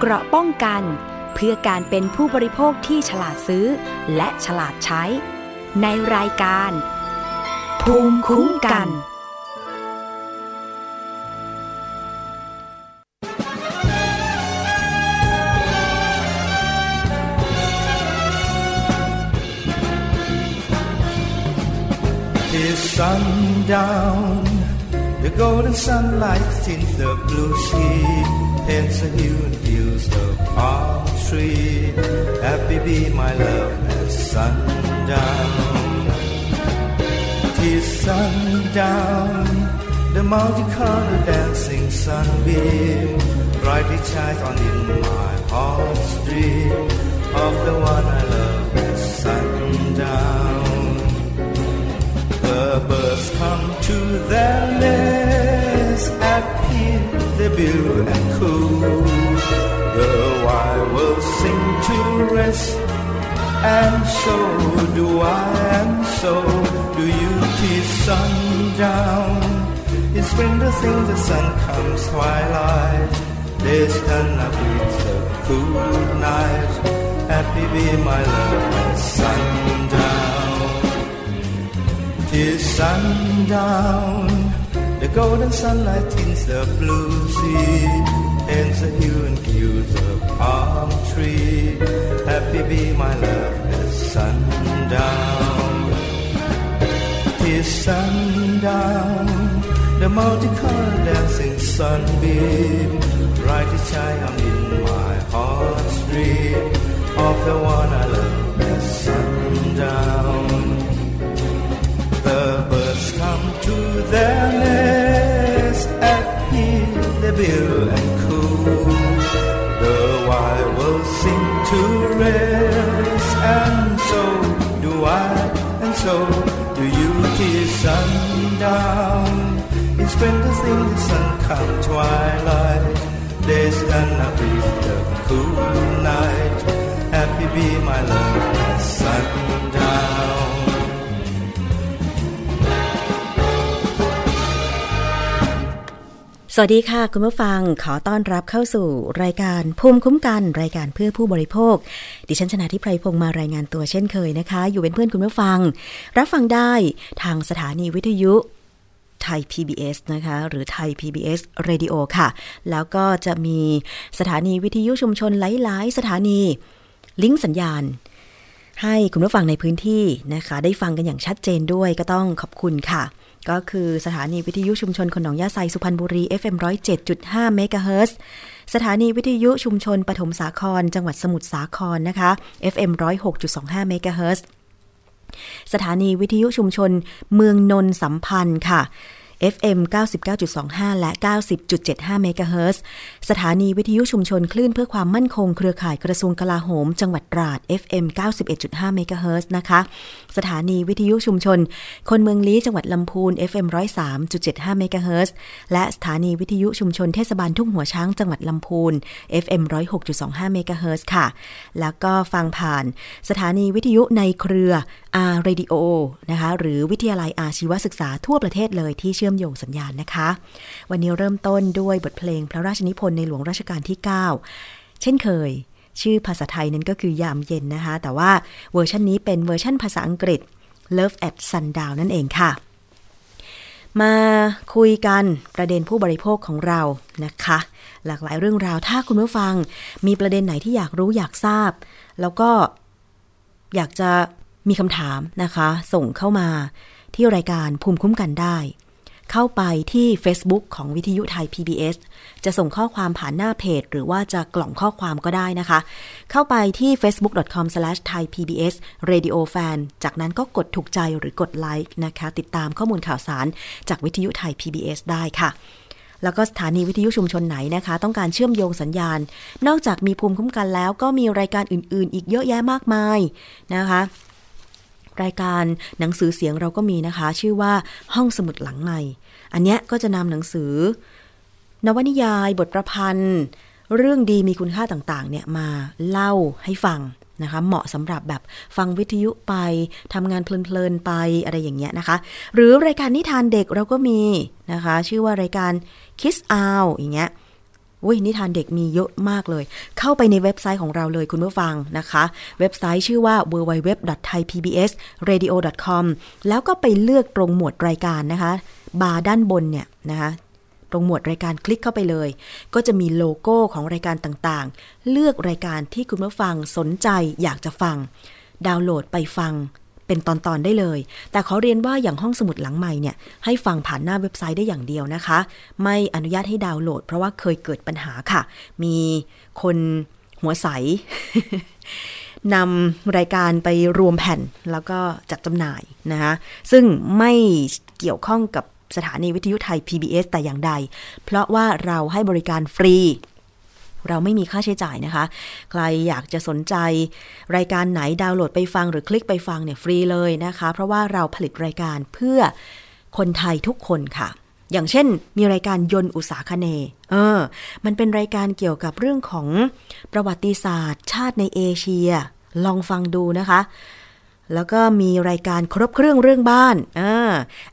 เกราะป้องกันเพื่อการเป็นผู้บริโภคที่ฉลาดซื้อและฉลาดใช้ในรายการภูมิคุ้มกันSundown, the golden sunlight in the blue sea paints the hue and hues of palm tree. Happy be my love at sundown. Tis sundown, the multicolored dancing sunbeam brightly shines on in my heart's dream of the one I love at sundown.The birds come to their nests at peace, they're blue and cool. The wild will sing to rest, and so do I, and so do you. 'Til sundown, in spring the thing the sun comes twilight. Days turn up with the cool night. Happy be my love at sundown.Tis sundown, the golden sunlight tints the blue sea, paints the hue and hues of palm tree. Happy be my love at sundown. Tis sundown, the multicolored dancing sunbeam brightly shines in my heart's dream of the one I love at sundown.The birds come to their nests at peace, they're blue and cool. The wild will sing to rest, and so do I, and so do you. 'Til sundown, in spring the thing the sun comes twilight. Days turn up with the cool night. Happy be my love at sundown.สวัสดีค่ะคุณผู้ฟังขอต้อนรับเข้าสู่รายการภูมิคุ้มกันรายการเพื่อผู้บริโภคดิฉันชนาธิไพพงษ์มารายงานตัวเช่นเคยนะคะอยู่เป็นเพื่อนคุณผู้ฟังรับฟังได้ทางสถานีวิทยุไทย PBS นะคะหรือไทย PBS Radio ค่ะแล้วก็จะมีสถานีวิทยุชุมชนหลายๆสถานีลิงก์สัญญาณให้คุณผู้ฟังในพื้นที่นะคะได้ฟังกันอย่างชัดเจนด้วยก็ต้องขอบคุณค่ะก็คือสถานีวิทยุชุมชนคนหนองยาไซสุพรรณบุรี FM 107.5 เมกะเฮิรตซ์สถานีวิทยุชุมชนปฐมสาครจังหวัดสมุทรสาครนะคะ FM 106.25 เมกะเฮิรตซ์สถานีวิทยุชุมชนเมืองนนสัมพันธ์ค่ะ FM 99.25 และ 90.75 เมกะเฮิรตซ์สถานีวิทยุชุมชนคลื่นเพื่อความมั่นคงเครือข่ายกระทรวงกลาโหมจังหวัดตราด FM 91.5 เมกะเฮิรตซ์นะคะสถานีวิทยุชุมชนคนเมืองลี้จังหวัดลำพูน FM 103.75 เมกะเฮิรตซ์และสถานีวิทยุชุมชนเทศบาลทุ่งหัวช้างจังหวัดลำพูน FM 106.25 เมกะเฮิรตซ์ค่ะแล้วก็ฟังผ่านสถานีวิทยุในเครือ R Radio นะคะหรือวิทยาลัยอาชีวศึกษาทั่วประเทศเลยที่เชื่อมโยงสัญญาณนะคะวันนี้เริ่มต้นด้วยบทเพลงพระราชนิพนธ์ในหลวงรัชกาลที่ 9 เช่นเคยชื่อภาษาไทยนั้นก็คือยามเย็นนะคะแต่ว่าเวอร์ชันนี้เป็นเวอร์ชันภาษาอังกฤษ Love at Sundown นั่นเองค่ะมาคุยกันประเด็นผู้บริโภคของเรานะคะหลากหลายเรื่องราวถ้าคุณผู้ฟังมีประเด็นไหนที่อยากรู้อยากทราบแล้วก็อยากจะมีคำถามนะคะส่งเข้ามาที่รายการภูมิคุ้มกันได้เข้าไปที่ Facebook ของวิทยุไทย PBS จะส่งข้อความผ่านหน้าเพจหรือว่าจะกล่องข้อความก็ได้นะคะเข้าไปที่ facebook.com/thaipbsradiofan จากนั้นก็กดถูกใจหรือกดไลค์นะคะติดตามข้อมูลข่าวสารจากวิทยุไทย PBS ได้ค่ะแล้วก็สถานีวิทยุชุมชนไหนนะคะต้องการเชื่อมโยงสัญญาณนอกจากมีภูมิคุ้มกันแล้วก็มีรายการอื่นๆอีกเยอะแยะมากมายนะคะรายการหนังสือเสียงเราก็มีนะคะชื่อว่าห้องสมุดหลังใหม่อันเนี้ยก็จะนำหนังสือนวนิยายบทประพันธ์เรื่องดีมีคุณค่าต่างๆเนี่ยมาเล่าให้ฟังนะคะเหมาะสำหรับแบบฟังวิทยุไปทำงานเพลินๆไปอะไรอย่างเงี้ยนะคะหรือรายการนิทานเด็กเราก็มีนะคะชื่อว่ารายการKids Aloudอย่างเงี้ย นิทานเด็กมีเยอะมากเลยเข้าไปในเว็บไซต์ของเราเลยคุณผู้ฟังนะคะเว็บไซต์ชื่อว่า www.thaipbsradio.com แล้วก็ไปเลือกตรงหมวดรายการนะคะบาร์ด้านบนเนี่ยนะคะตรงหมวดรายการคลิกเข้าไปเลยก็จะมีโลโก้ของรายการต่างๆเลือกรายการที่คุณผู้ฟังสนใจอยากจะฟังดาวน์โหลดไปฟังเป็นตอนๆได้เลยแต่ขอเรียนว่าอย่างห้องสมุดหลังใหม่เนี่ยให้ฟังผ่านหน้าเว็บไซต์ได้อย่างเดียวนะคะไม่อนุญาตให้ดาวน์โหลดเพราะว่าเคยเกิดปัญหาค่ะมีคนหัวใส นำรายการไปรวมแผ่นแล้วก็จัดจำหน่ายนะคะซึ่งไม่เกี่ยวข้องกับสถานีวิทยุไทย PBS แต่อย่างใดเพราะว่าเราให้บริการฟรีเราไม่มีค่าใช้จ่ายนะคะใครอยากจะสนใจรายการไหนดาวน์โหลดไปฟังหรือคลิกไปฟังเนี่ยฟรีเลยนะคะเพราะว่าเราผลิตรายการเพื่อคนไทยทุกคนค่ะอย่างเช่นมีรายการยนต์อุษาคเนย์มันเป็นรายการเกี่ยวกับเรื่องของประวัติศาสตร์ชาติในเอเชียลองฟังดูนะคะแล้วก็มีรายการครบเครื่องเรื่องบ้าน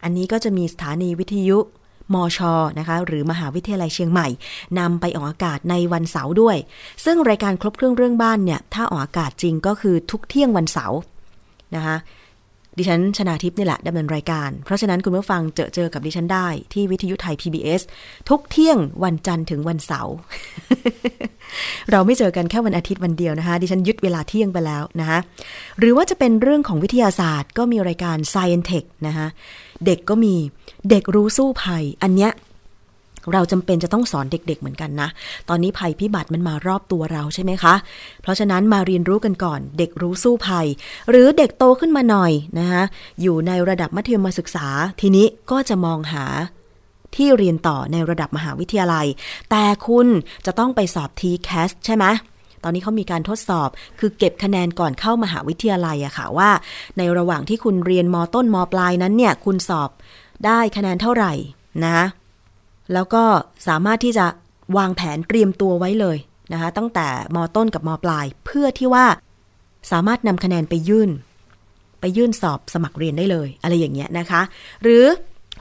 อันนี้ก็จะมีสถานีวิทยุมช.นะคะหรือมหาวิทยาลัยเชียงใหม่นำไปออกอากาศในวันเสาร์ด้วยซึ่งรายการครบเครื่องเรื่องบ้านเนี่ยถ้าออกอากาศจริงก็คือทุกเที่ยงวันเสาร์นะคะดิฉันชนาทิพย์นี่แหละดำเนินรายการเพราะฉะนั้นคุณผู้ฟังเจอกับดิฉันได้ที่วิทยุไทย PBS ทุกเที่ยงวันจันทร์ถึงวันเสาร์ เราไม่เจอกันแค่วันอาทิตย์วันเดียวนะคะดิฉันยึดเวลาเที่ยงไปแล้วนะคะหรือว่าจะเป็นเรื่องของวิทยาศาสตร์ก็มีรายการ Science Tech นะคะเด็กก็มีเด็กรู้สู้ภัยอันเนี้ยเราจำเป็นจะต้องสอนเด็กๆเหมือนกันนะตอนนี้ภัยพิบัติมันมารอบตัวเราใช่ไหมคะเพราะฉะนั้นมาเรียนรู้กันก่อนเด็กรู้สู้ภัยหรือเด็กโตขึ้นมาหน่อยนะคะอยู่ในระดับมัธยมศึกษาทีนี้ก็จะมองหาที่เรียนต่อในระดับมหาวิทยาลัยแต่คุณจะต้องไปสอบ TCAS ใช่ไหมตอนนี้เขามีการทดสอบคือเก็บคะแนนก่อนเข้ามหาวิทยาลัยอะค่ะว่าในระหว่างที่คุณเรียนม.ต้นม.ปลายนั้นเนี่ยคุณสอบได้คะแนนเท่าไหร่นะแล้วก็สามารถที่จะวางแผนเตรียมตัวไว้เลยนะคะตั้งแต่ม.ต้นกับม.ปลายเพื่อที่ว่าสามารถนำคะแนนไปยื่นสอบสมัครเรียนได้เลยอะไรอย่างเงี้ยนะคะหรือ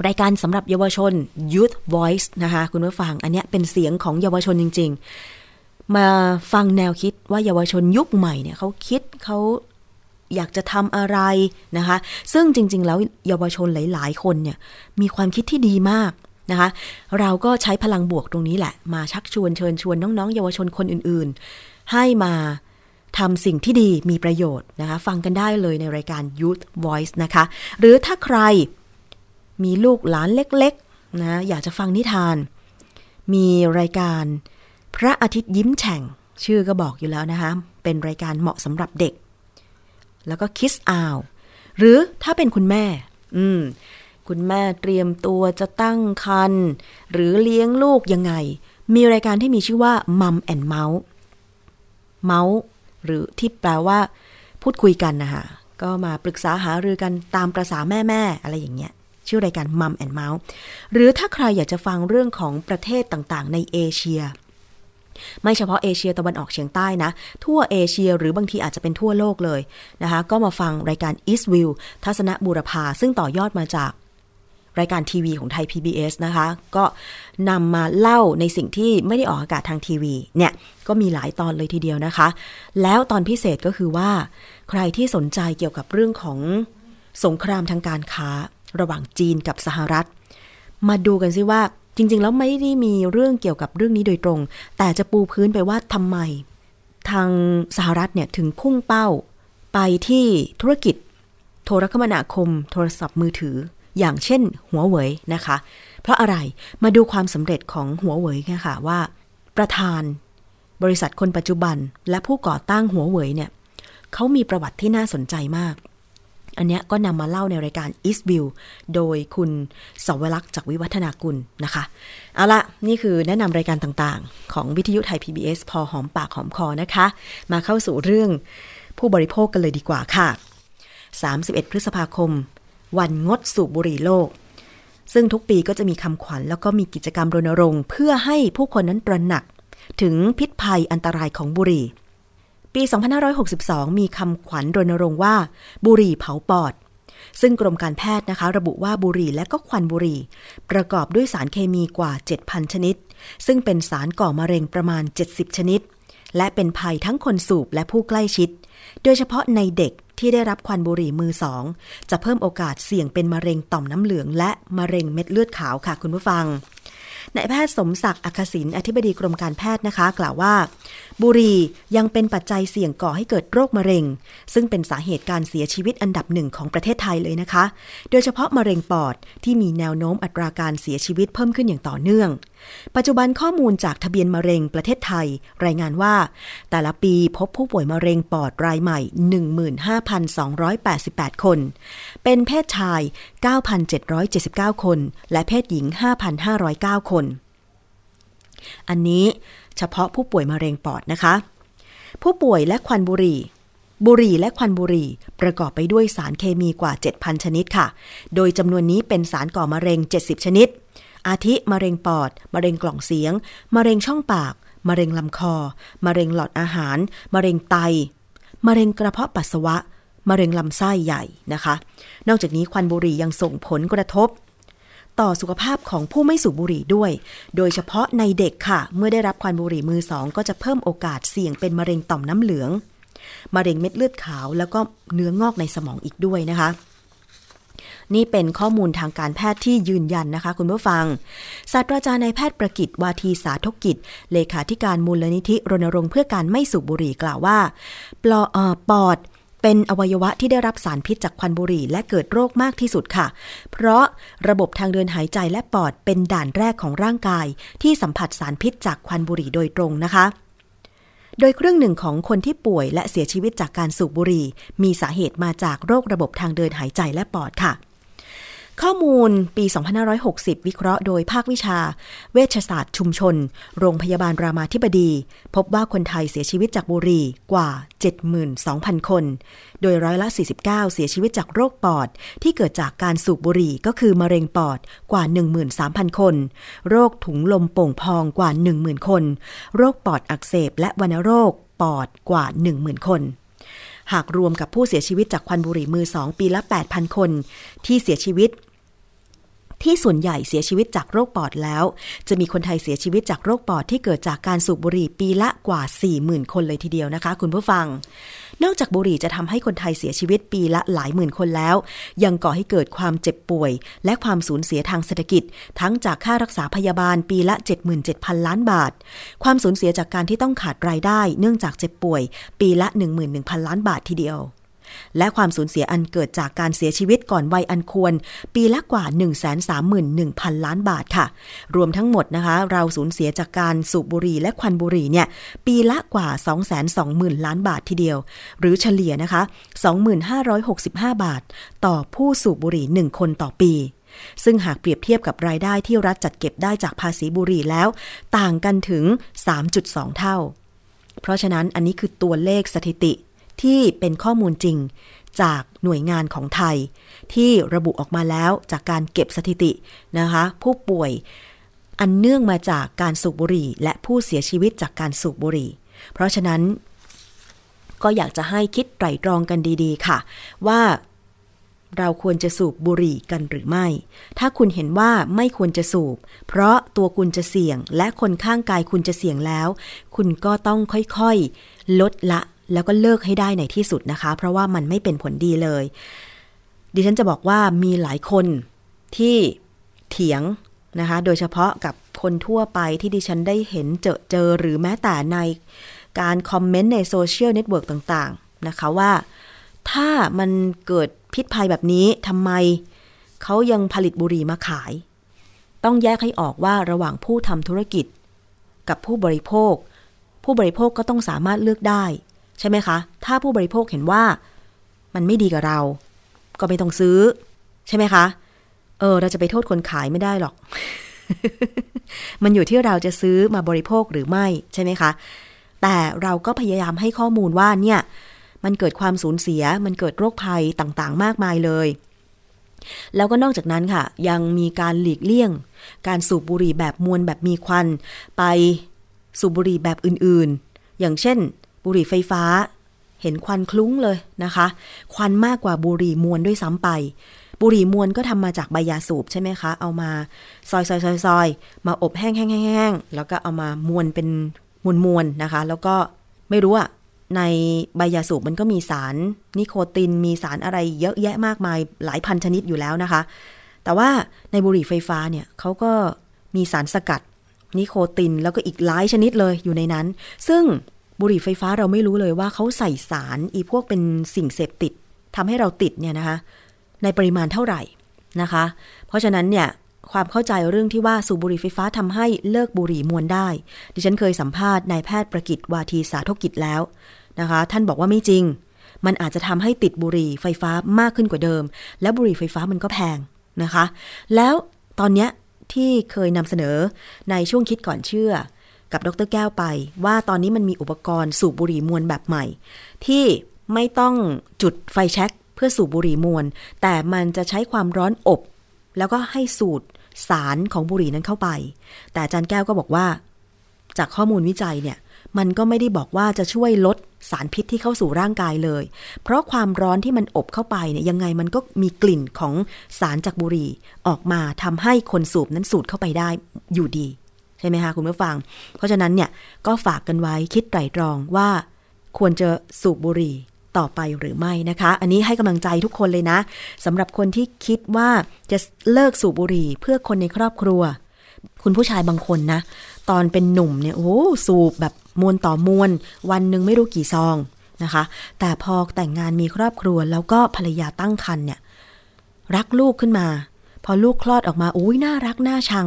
รายการสำหรับเยาวชน Youth Voice นะคะคุณผู้ฟังอันเนี้ยเป็นเสียงของเยาวชนจริงๆมาฟังแนวคิดว่าเยาวชนยุคใหม่เนี่ยเขาคิดเขาอยากจะทำอะไรนะคะซึ่งจริงๆแล้วเยาวชนหลายๆคนเนี่ยมีความคิดที่ดีมากนะคะเราก็ใช้พลังบวกตรงนี้แหละมาชักชวนเชิญชวนน้องๆเยาวชนคนอื่นๆให้มาทำสิ่งที่ดีมีประโยชน์นะคะฟังกันได้เลยในรายการ Youth Voice นะคะหรือถ้าใครมีลูกหลานเล็กๆนะอยากจะฟังนิทานมีรายการพระอาทิตย์ยิ้มแฉ่งชื่อก็บอกอยู่แล้วนะคะเป็นรายการเหมาะสำหรับเด็กแล้วก็ Kids Aloud หรือถ้าเป็นคุณแม่คุณแม่เตรียมตัวจะตั้งครรภ์หรือเลี้ยงลูกยังไงมีรายการที่มีชื่อว่า Mom and Mouth เมาส์หรือที่แปลว่าพูดคุยกันนะคะก็มาปรึกษาหารือกันตามประสาแม่ๆอะไรอย่างเงี้ยชื่อรายการ Mom and Mouth หรือถ้าใครอยากจะฟังเรื่องของประเทศต่างๆในเอเชียไม่เฉพาะเอเชียตะวันออกเฉียงใต้นะทั่วเอเชียหรือบางทีอาจจะเป็นทั่วโลกเลยนะคะก็มาฟังรายการ East View ทัศนบูรพาซึ่งต่อยอดมาจากรายการทีวีของไทย PBS นะคะก็นำมาเล่าในสิ่งที่ไม่ได้ออกอากาศทางทีวีเนี่ยก็มีหลายตอนเลยทีเดียวนะคะแล้วตอนพิเศษก็คือว่าใครที่สนใจเกี่ยวกับเรื่องของสงครามทางการค้าระหว่างจีนกับสหรัฐมาดูกันซิว่าจริงๆแล้วไม่ได้มีเรื่องเกี่ยวกับเรื่องนี้โดยตรงแต่จะปูพื้นไปว่าทำไมทางสหรัฐเนี่ยถึงพุ่งเป้าไปที่ธุรกิจโทรคมนาคมโทรศัพท์มือถืออย่างเช่นหัวเว่ยนะคะเพราะอะไรมาดูความสำเร็จของหัวเว่ยนะคะว่าประธานบริษัทคนปัจจุบันและผู้ก่อตั้งหัวเว่ยเนี่ยเขามีประวัติที่น่าสนใจมากอันเนี้ยก็นำมาเล่าในรายการ East View โดยคุณสวลักษณ์จากวิวัฒนากุลนะคะเอาละนี่คือแนะนำรายการต่างๆของวิทยุไทย PBS พอหอมปากหอมคอนะคะมาเข้าสู่เรื่องผู้บริโภคกันเลยดีกว่าค่ะ31 พฤษภาคมวันงดสูบบุหรี่โลกซึ่งทุกปีก็จะมีคำขวัญแล้วก็มีกิจกรรมรณรงค์เพื่อให้ผู้คนนั้นตระหนักถึงพิษภัยอันตรายของบุหรี่ปี2562มีคำขวัญรณรงค์ว่าบุหรี่เผาปอด ซึ่งกรมการแพทย์นะคะระบุว่าบุหรี่และก็ควันบุหรี่ประกอบด้วยสารเคมีกว่า 7,000 ชนิดซึ่งเป็นสารก่อมะเร็งประมาณ70ชนิดและเป็นภัยทั้งคนสูบและผู้ใกล้ชิดโดยเฉพาะในเด็กที่ได้รับควันบุหรี่มือสองจะเพิ่มโอกาสเสี่ยงเป็นมะเร็งต่อมน้ำเหลืองและมะเร็งเม็ดเลือดขาวค่ะคุณผู้ฟังนายแพทย์สมศักดิ์อัครศิลป์อธิบดีกรมการแพทย์นะคะกล่าวว่าบุหรี่ยังเป็นปัจจัยเสี่ยงก่อให้เกิดโรคมะเร็งซึ่งเป็นสาเหตุการเสียชีวิตอันดับหนึ่งของประเทศไทยเลยนะคะโดยเฉพาะมะเร็งปอดที่มีแนวโน้มอัตราการเสียชีวิตเพิ่มขึ้นอย่างต่อเนื่องปัจจุบันข้อมูลจากทะเบียนมะเร็งประเทศไทยรายงานว่าแต่ละปีพบผู้ป่วยมะเร็งปอดรายใหม่ 15,288 คนเป็นเพศชาย 9,779 คนและเพศหญิง 5,509 คนอันนี้เฉพาะผู้ป่วยมะเร็งปอดนะคะผู้ป่วยและควันบุหรี่และควันบุหรี่ประกอบไปด้วยสารเคมีกว่า 7,000 ชนิดค่ะโดยจำนวนนี้เป็นสารก่อมะเร็ง70ชนิดอาทิมะเร็งปอดมะเร็งกล่องเสียงมะเร็งช่องปากมะเร็งลำคอมะเร็งหลอดอาหารมะเร็งไตมะเร็งกระเพาะปัสสาวะมะเร็งลำไส้ใหญ่นะคะนอกจากนี้ควันบุหรี่ยังส่งผลกระทบต่อสุขภาพของผู้ไม่สูบบุหรี่ด้วยโดยเฉพาะในเด็กค่ะเมื่อได้รับควันบุหรี่มือสองก็จะเพิ่มโอกาสเสี่ยงเป็นมะเร็งต่อมน้ำเหลืองมะเร็งเม็ดเลือดขาวแล้วก็เนื้องอกในสมองอีกด้วยนะคะนี่เป็นข้อมูลทางการแพทย์ที่ยืนยันนะคะคุณผู้ฟังศาสตราจารย์นายแพทย์ประกิตวาทีสาธกิจเลขาธิการมูลนิธิรณรงค์เพื่อการไม่สูบบุหรี่กล่าวว่าปอดเป็นอวัยวะที่ได้รับสารพิษจากควันบุหรี่และเกิดโรคมากที่สุดค่ะเพราะระบบทางเดินหายใจและปอดเป็นด่านแรกของร่างกายที่สัมผัสสารพิษจากควันบุหรี่โดยตรงนะคะโดยครึ่งหนึ่งของคนที่ป่วยและเสียชีวิตจากการสูบบุหรี่มีสาเหตุมาจากโรคระบบทางเดินหายใจและปอดค่ะข้อมูลปี2560วิเคราะห์โดยภาควิชาเวชศาสตร์ชุมชนโรงพยาบาลรามาธิบดีพบว่าคนไทยเสียชีวิตจากบุหรี่กว่า 72,000 คนโดย49%เสียชีวิตจากโรคปอดที่เกิดจากการสูบบุหรี่ก็คือมะเร็งปอดกว่า 13,000 คนโรคถุงลมโป่งพองกว่า 10,000 คนโรคปอดอักเสบและวัณโรคปอดกว่า 10,000 คนหากรวมกับผู้เสียชีวิตจากควันบุหรี่มือ2ปีละ 8,000 คนที่เสียชีวิตที่ส่วนใหญ่เสียชีวิตจากโรคปอดแล้วจะมีคนไทยเสียชีวิตจากโรคปอดที่เกิดจากการสูบบุหรี่ปีละกว่า 40,000 คนเลยทีเดียวนะคะคุณผู้ฟังนอกจากบุหรี่จะทำให้คนไทยเสียชีวิตปีละหลายหมื่นคนแล้วยังก่อให้เกิดความเจ็บป่วยและความสูญเสียทางเศรษฐกิจทั้งจากค่ารักษาพยาบาลปีละ 77,000 ล้านบาทความสูญเสียจากการที่ต้องขาดรายได้เนื่องจากเจ็บป่วยปีละ 11,000 ล้านบาททีเดียวและความสูญเสียอันเกิดจากการเสียชีวิตก่อนวัยอันควรปีละกว่า 131,000 ล้านบาทค่ะรวมทั้งหมดนะคะเราสูญเสียจากการสูบบุหรี่และควันบุหรี่เนี่ยปีละกว่า 220,000 ล้านบาททีเดียวหรือเฉลี่ยนะคะ 2,565 บาทต่อผู้สูบบุหรี่1คนต่อปีซึ่งหากเปรียบเทียบกับรายได้ที่รัฐจัดเก็บได้จากภาษีบุหรี่แล้วต่างกันถึง 3.2 เท่าเพราะฉะนั้นอันนี้คือตัวเลขสถิติที่เป็นข้อมูลจริงจากหน่วยงานของไทยที่ระบุออกมาแล้วจากการเก็บสถิตินะคะผู้ป่วยอันเนื่องมาจากการสูบบุหรี่และผู้เสียชีวิตจากการสูบบุหรี่เพราะฉะนั้นก็อยากจะให้คิดไตร่ตรองกันดีๆค่ะว่าเราควรจะสูบบุหรี่กันหรือไม่ถ้าคุณเห็นว่าไม่ควรจะสูบเพราะตัวคุณจะเสี่ยงและคนข้างกายคุณจะเสี่ยงแล้วคุณก็ต้องค่อยๆลดละแล้วก็เลิกให้ได้ในที่สุดนะคะเพราะว่ามันไม่เป็นผลดีเลยดิฉันจะบอกว่ามีหลายคนที่เถียงนะคะโดยเฉพาะกับคนทั่วไปที่ดิฉันได้เห็นเจอหรือแม้แต่ในการคอมเมนต์ในโซเชียลเน็ตเวิร์กต่างๆนะคะว่าถ้ามันเกิดพิษภัยแบบนี้ทำไมเขายังผลิตบุหรี่มาขายต้องแยกให้ออกว่าระหว่างผู้ทำธุรกิจกับผู้บริโภคผู้บริโภคก็ต้องสามารถเลือกได้ใช่ไหมคะถ้าผู้บริโภคเห็นว่ามันไม่ดีกับเราก็ไม่ต้องซื้อใช่ไหมคะเราจะไปโทษคนขายไม่ได้หรอก มันอยู่ที่เราจะซื้อมาบริโภคหรือไม่ใช่ไหมคะแต่เราก็พยายามให้ข้อมูลว่าเนี่ยมันเกิดความสูญเสียมันเกิดโรคภัยต่างๆมากมายเลยแล้วก็นอกจากนั้นค่ะยังมีการหลีกเลี่ยงการสูบบุหรี่แบบมวลแบบมีควันไปสูบบุหรี่แบบอื่นๆอย่างเช่นบุหรี่ไฟฟ้า เห็นควันคลุ้งเลยนะคะควันมากกว่าบุหรี่มวนด้วยซ้ำไปบุหรี่มวนก็ทำมาจากใบยาสูบใช่ไหมคะเอามาซอยๆๆมาอบแห้งๆๆแล้วก็เอามามวนเป็นมวนๆนะคะแล้วก็ไม่รู้อะในใบยาสูบมันก็มีสารนิโคตินมีสารอะไรเยอะแยะมากมายหลายพันชนิดอยู่แล้วนะคะแต่ว่าในบุหรี่ไฟฟ้าเนี่ยเขาก็มีสารสกัดนิโคตินแล้วก็อีกหลายชนิดเลยอยู่ในนั้นซึ่งบุหรี่ไฟฟ้าเราไม่รู้เลยว่าเขาใส่สารอีพวกเป็นสิ่งเสพติดทำให้เราติดเนี่ยนะคะในปริมาณเท่าไหร่นะคะเพราะฉะนั้นเนี่ยความเข้าใจเรื่องที่ว่าสูบบุหรี่ไฟฟ้าทำให้เลิกบุหรี่มวนได้ดิฉันเคยสัมภาษณ์นายแพทย์ประกิตวาทีสาธกิจแล้วนะคะท่านบอกว่าไม่จริงมันอาจจะทำให้ติดบุหรี่ไฟฟ้ามากขึ้นกว่าเดิมและบุหรี่ไฟฟ้ามันก็แพงนะคะแล้วตอนเนี้ยที่เคยนำเสนอในช่วงคิดก่อนเชื่อกับดร.แก้วไปว่าตอนนี้มันมีอุปกรณ์สูบบุหรี่มวนแบบใหม่ที่ไม่ต้องจุดไฟแช็กเพื่อสูบบุหรี่มวนแต่มันจะใช้ความร้อนอบแล้วก็ให้สูดสารของบุหรี่นั้นเข้าไปแต่อาจารย์แก้วก็บอกว่าจากข้อมูลวิจัยเนี่ยมันก็ไม่ได้บอกว่าจะช่วยลดสารพิษที่เข้าสู่ร่างกายเลยเพราะความร้อนที่มันอบเข้าไปเนี่ยยังไงมันก็มีกลิ่นของสารจากบุหรี่ออกมาทำให้คนสูบนั้นสูดเข้าไปได้อยู่ดีใช่ไหมคะคุณผู้ฟังเพราะฉะนั้นเนี่ยก็ฝากกันไว้คิดไตร่ตรองว่าควรจะสูบบุหรี่ต่อไปหรือไม่นะคะอันนี้ให้กำลังใจทุกคนเลยนะสำหรับคนที่คิดว่าจะเลิกสูบบุหรี่เพื่อคนในครอบครัวคุณผู้ชายบางคนนะตอนเป็นหนุ่มเนี่ยโอ้สูบแบบมวนต่อมวนวันหนึ่งไม่รู้กี่ซองนะคะแต่พอแต่งงานมีครอบครัวแล้วก็ภรรยาตั้งครรภ์เนี่ยรักลูกขึ้นมาพอลูกคลอดออกมาอุ้ยน่ารักน่าชัง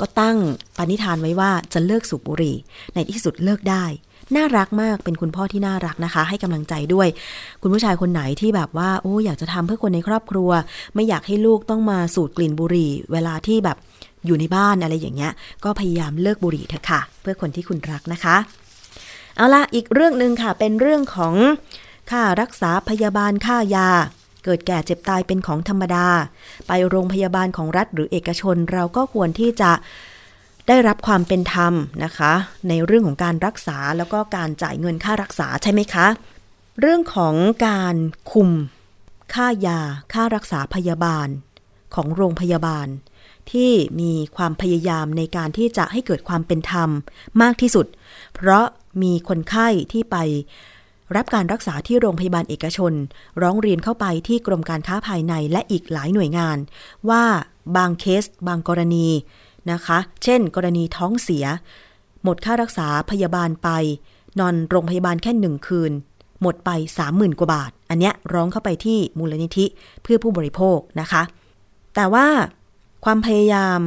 ก็ตั้งปณิธานไว้ว่าจะเลิกสูบบุหรี่ในที่สุดเลิกได้น่ารักมากเป็นคุณพ่อที่น่ารักนะคะให้กำลังใจด้วยคุณผู้ชายคนไหนที่แบบว่าโอ้อยากจะทำเพื่อคนในครอบครัวไม่อยากให้ลูกต้องมาสูดกลิ่นบุหรี่เวลาที่แบบอยู่ในบ้านอะไรอย่างเงี้ยก็พยายามเลิกบุหรี่เถอะค่ะเพื่อคนที่คุณรักนะคะเอาละอีกเรื่องนึงค่ะเป็นเรื่องของค่ารักษาพยาบาลค่ายาเกิดแก่เจ็บตายเป็นของธรรมดาไปโรงพยาบาลของรัฐหรือเอกชนเราก็ควรที่จะได้รับความเป็นธรรมนะคะในเรื่องของการรักษาแล้วก็การจ่ายเงินค่ารักษาใช่ไหมคะเรื่องของการคุมค่ายาค่ารักษาพยาบาลของโรงพยาบาลที่มีความพยายามในการที่จะให้เกิดความเป็นธรรมมากที่สุดเพราะมีคนไข้ที่ไปรับการรักษาที่โรงพยาบาลเอกชนร้องเรียนเข้าไปที่กรมการค้าภายในและอีกหลายหน่วยงานว่าบางเคสบางกรณีนะคะเช่นกรณีท้องเสียหมดค่ารักษาพยาบาลไปนอนโรงพยาบาลแค่1คืนหมดไป 30,000 กว่าบาทอันเนี้ยร้องเข้าไปที่มูลนิธิเพื่อผู้บริโภคนะคะแต่ว่าความพยายาม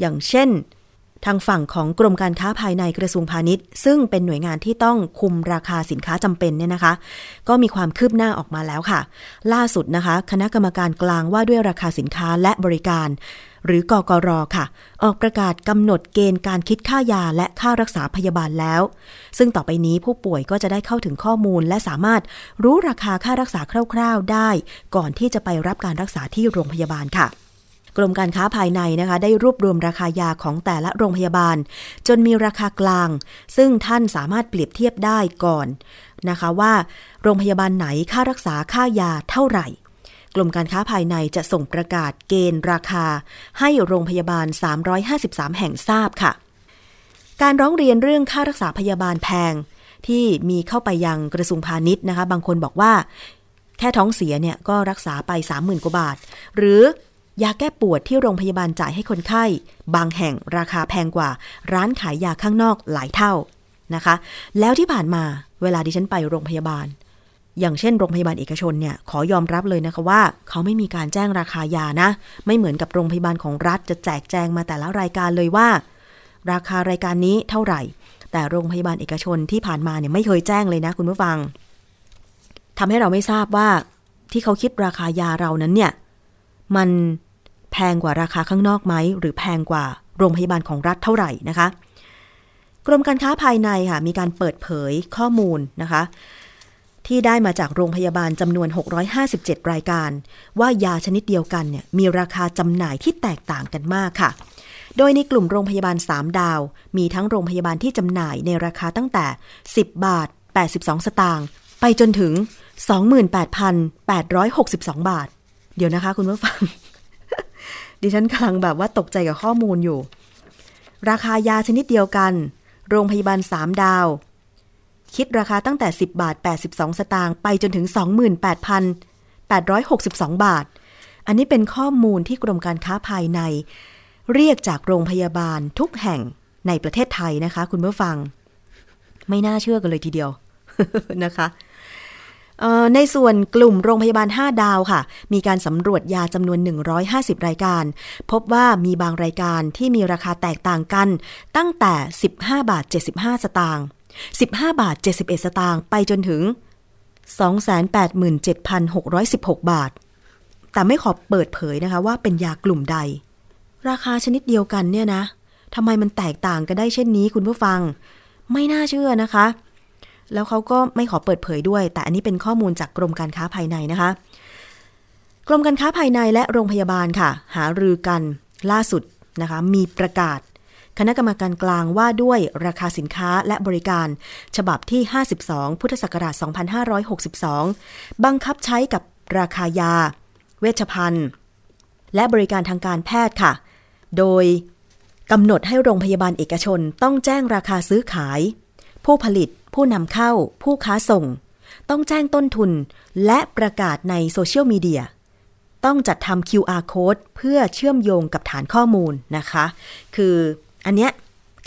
อย่างเช่นทางฝั่งของกรมการค้าภายในกระทรวงพาณิชย์ซึ่งเป็นหน่วยงานที่ต้องคุมราคาสินค้าจำเป็นเนี่ยนะคะก็มีความคืบหน้าออกมาแล้วค่ะล่าสุดนะคะคณะกรรมการกลางว่าด้วยราคาสินค้าและบริการหรือกกร.ค่ะออกประกาศกำหนดเกณฑ์การคิดค่ายาและค่ารักษาพยาบาลแล้วซึ่งต่อไปนี้ผู้ป่วยก็จะได้เข้าถึงข้อมูลและสามารถรู้ราคาค่ารักษาคร่าวๆได้ก่อนที่จะไปรับการรักษาที่โรงพยาบาลค่ะกรมการค้าภายในนะคะได้รวบรวมราคายาของแต่ละโรงพยาบาลจนมีราคากลางซึ่งท่านสามารถเปรียบเทียบได้ก่อนนะคะว่าโรงพยาบาลไหนค่ารักษาค่ายาเท่าไหร่กรมการค้าภายในจะส่งประกาศเกณฑ์ราคาให้โรงพยาบาล353แห่งทราบค่ะการร้องเรียนเรื่องค่ารักษาพยาบาลแพงที่มีเข้าไปยังกระทรวงพาณิชย์นะคะบางคนบอกว่าแค่ท้องเสียเนี่ยก็รักษาไป 30,000 กว่าบาทหรือยาแก้ปวดที่โรงพยาบาลจ่ายให้คนไข้บางแห่งราคาแพงกว่าร้านขายยาข้างนอกหลายเท่านะคะแล้วที่ผ่านมาเวลาดิฉันไปโรงพยาบาลอย่างเช่นโรงพยาบาลเอกชนเนี่ยขอยอมรับเลยนะคะว่าเขาไม่มีการแจ้งราคายานะไม่เหมือนกับโรงพยาบาลของรัฐจะแจกแจงมาแต่ละรายการเลยว่าราคารายการนี้เท่าไหร่แต่โรงพยาบาลเอกชนที่ผ่านมาเนี่ยไม่เคยแจ้งเลยนะคุณผู้ฟังทำให้เราไม่ทราบว่าที่เขาคิดราคายาเรานั้นเนี่ยมันแพงกว่าราคาข้างนอกไหมหรือแพงกว่าโรงพยาบาลของรัฐเท่าไหร่นะคะกรมการค้าภายในค่ะมีการเปิดเผยข้อมูลนะคะที่ได้มาจากโรงพยาบาลจำนวน657รายการว่ายาชนิดเดียวกันเนี่ยมีราคาจำหน่ายที่แตกต่างกันมากค่ะโดยในกลุ่มโรงพยาบาล3ดาวมีทั้งโรงพยาบาลที่จำหน่ายในราคาตั้งแต่10.82 บาท ไปจนถึง 28,862 บาทเดี๋ยวนะคะคุณผู้ฟัง ดิฉันกำลังแบบว่าตกใจกับข้อมูลอยู่ราคายาชนิดเดียวกันโรงพยาบาล3ดาวคิดราคาตั้งแต่ 10.82 สตางค์ไปจนถึง 28,862 บาทอันนี้เป็นข้อมูลที่กรมการค้าภายในเรียกจากโรงพยาบาลทุกแห่งในประเทศไทยนะคะคุณผู้ฟังไม่น่าเชื่อกันเลยทีเดียว นะคะในส่วนกลุ่มโรงพยาบาล5ดาวค่ะมีการสำรวจยาจำนวน150รายการพบว่ามีบางรายการที่มีราคาแตกต่างกันตั้งแต่ 15.75 สตางค์ 15.71 สตางค์ไปจนถึง 287,616 บาทแต่ไม่ขอเปิดเผยนะคะว่าเป็นยากลุ่มใดราคาชนิดเดียวกันเนี่ยนะทำไมมันแตกต่างกันได้เช่นนี้คุณผู้ฟังไม่น่าเชื่อนะคะแล้วเขาก็ไม่ขอเปิดเผยด้วยแต่อันนี้เป็นข้อมูลจากกรมการค้าภายในนะคะกรมการค้าภายในและโรงพยาบาลค่ะหารือกันล่าสุดนะคะมีประกาศคณะกรรมการกลางว่าด้วยราคาสินค้าและบริการฉบับที่52พุทธศักราช2562บังคับใช้กับราคายาเวชภัณฑ์และบริการทางการแพทย์ค่ะโดยกำหนดให้โรงพยาบาลเอกชนต้องแจ้งราคาซื้อขายผู้ผลิตผู้นำเข้าผู้ค้าส่งต้องแจ้งต้นทุนและประกาศในโซเชียลมีเดียต้องจัดทำ QR Code เพื่อเชื่อมโยงกับฐานข้อมูลนะคะคืออันเนี้ย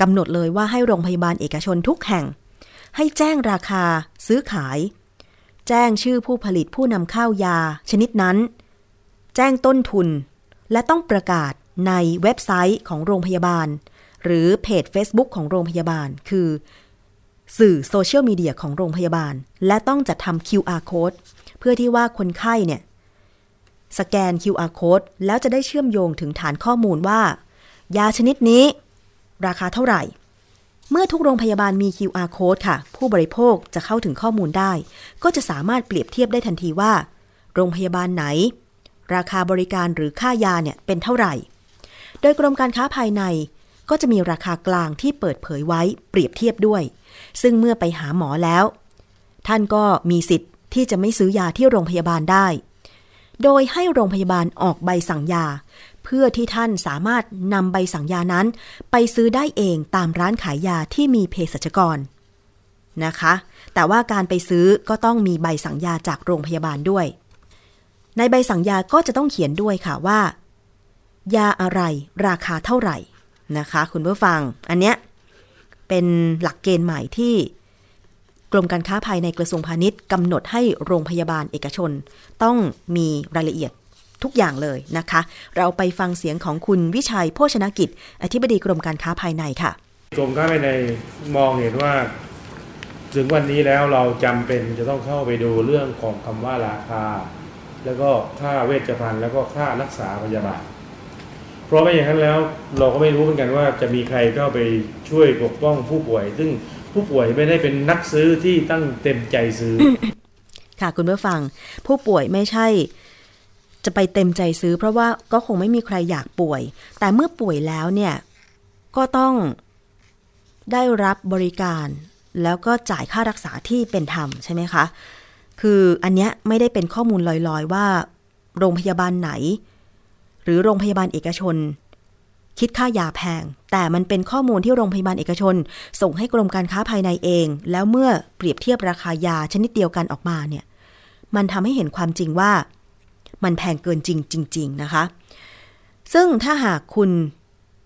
กำหนดเลยว่าให้โรงพยาบาลเอกชนทุกแห่งให้แจ้งราคาซื้อขายแจ้งชื่อผู้ผลิตผู้นำเข้ายาชนิดนั้นแจ้งต้นทุนและต้องประกาศในเว็บไซต์ของโรงพยาบาลหรือเพจ Facebook ของโรงพยาบาลคือสื่อโซเชียลมีเดียของโรงพยาบาลและต้องจัดทำ QR Code เพื่อที่ว่าคนไข้เนี่ยสแกน QR Code แล้วจะได้เชื่อมโยงถึงฐานข้อมูลว่ายาชนิดนี้ราคาเท่าไหร่เมื่อทุกโรงพยาบาลมี QR Code ค่ะผู้บริโภคจะเข้าถึงข้อมูลได้ก็จะสามารถเปรียบเทียบได้ทันทีว่าโรงพยาบาลไหนราคาบริการหรือค่ายาเนี่ยเป็นเท่าไหร่โดยกรมการค้าภายในก็จะมีราคากลางที่เปิดเผยไว้เปรียบเทียบด้วยซึ่งเมื่อไปหาหมอแล้วท่านก็มีสิทธิ์ที่จะไม่ซื้อยาที่โรงพยาบาลได้โดยให้โรงพยาบาลออกใบสั่งยาเพื่อที่ท่านสามารถนำใบสั่งยานั้นไปซื้อได้เองตามร้านขายยาที่มีเภสัชกรนะคะแต่ว่าการไปซื้อก็ต้องมีใบสั่งยาจากโรงพยาบาลด้วยในใบสั่งยาก็จะต้องเขียนด้วยค่ะว่ายาอะไรราคาเท่าไหร่นะคะคุณผู้ฟังอันเนี้ยเป็นหลักเกณฑ์ใหม่ที่กรมการค้าภายในกระทรวงพาณิชย์กำหนดให้โรงพยาบาลเอกชนต้องมีรายละเอียดทุกอย่างเลยนะคะเราไปฟังเสียงของคุณวิชัยโภชนกิจอธิบดีกรมการค้าภายในค่ะกรมการค้าภายในมองเห็นว่าถึงวันนี้แล้วเราจำเป็นจะต้องเข้าไปดูเรื่องของคำว่าราคาแล้วก็ค่าเวชภัณฑ์แล้วก็ค่ารักษาพยาบาลเพราะไม่อย่างนั้นแล้วเราก็ไม่รู้เหมือนกันว่าจะมีใครเข้าไปช่วยปกป้องผู้ป่วยซึ่งผู้ป่วยไม่ได้เป็นนักซื้อที่ตั้งเต็มใจซื้อ ค่ะคุณผู้ฟังผู้ป่วยไม่ใช่จะไปเต็มใจซื้อเพราะว่าก็คงไม่มีใครอยากป่วยแต่เมื่อป่วยแล้วเนี่ยก็ต้องได้รับบริการแล้วก็จ่ายค่ารักษาที่เป็นธรรมใช่ไหมคะคืออันเนี้ยไม่ได้เป็นข้อมูลลอยๆว่าโรงพยาบาลไหนหรือโรงพยาบาลเอกชนคิดค่ายาแพงแต่มันเป็นข้อมูลที่โรงพยาบาลเอกชนส่งให้กรมการค้าภายในเองแล้วเมื่อเปรียบเทียบราคายาชนิดเดียวกันออกมาเนี่ยมันทำให้เห็นความจริงว่ามันแพงเกินจริงจริงๆนะคะซึ่งถ้าหากคุณ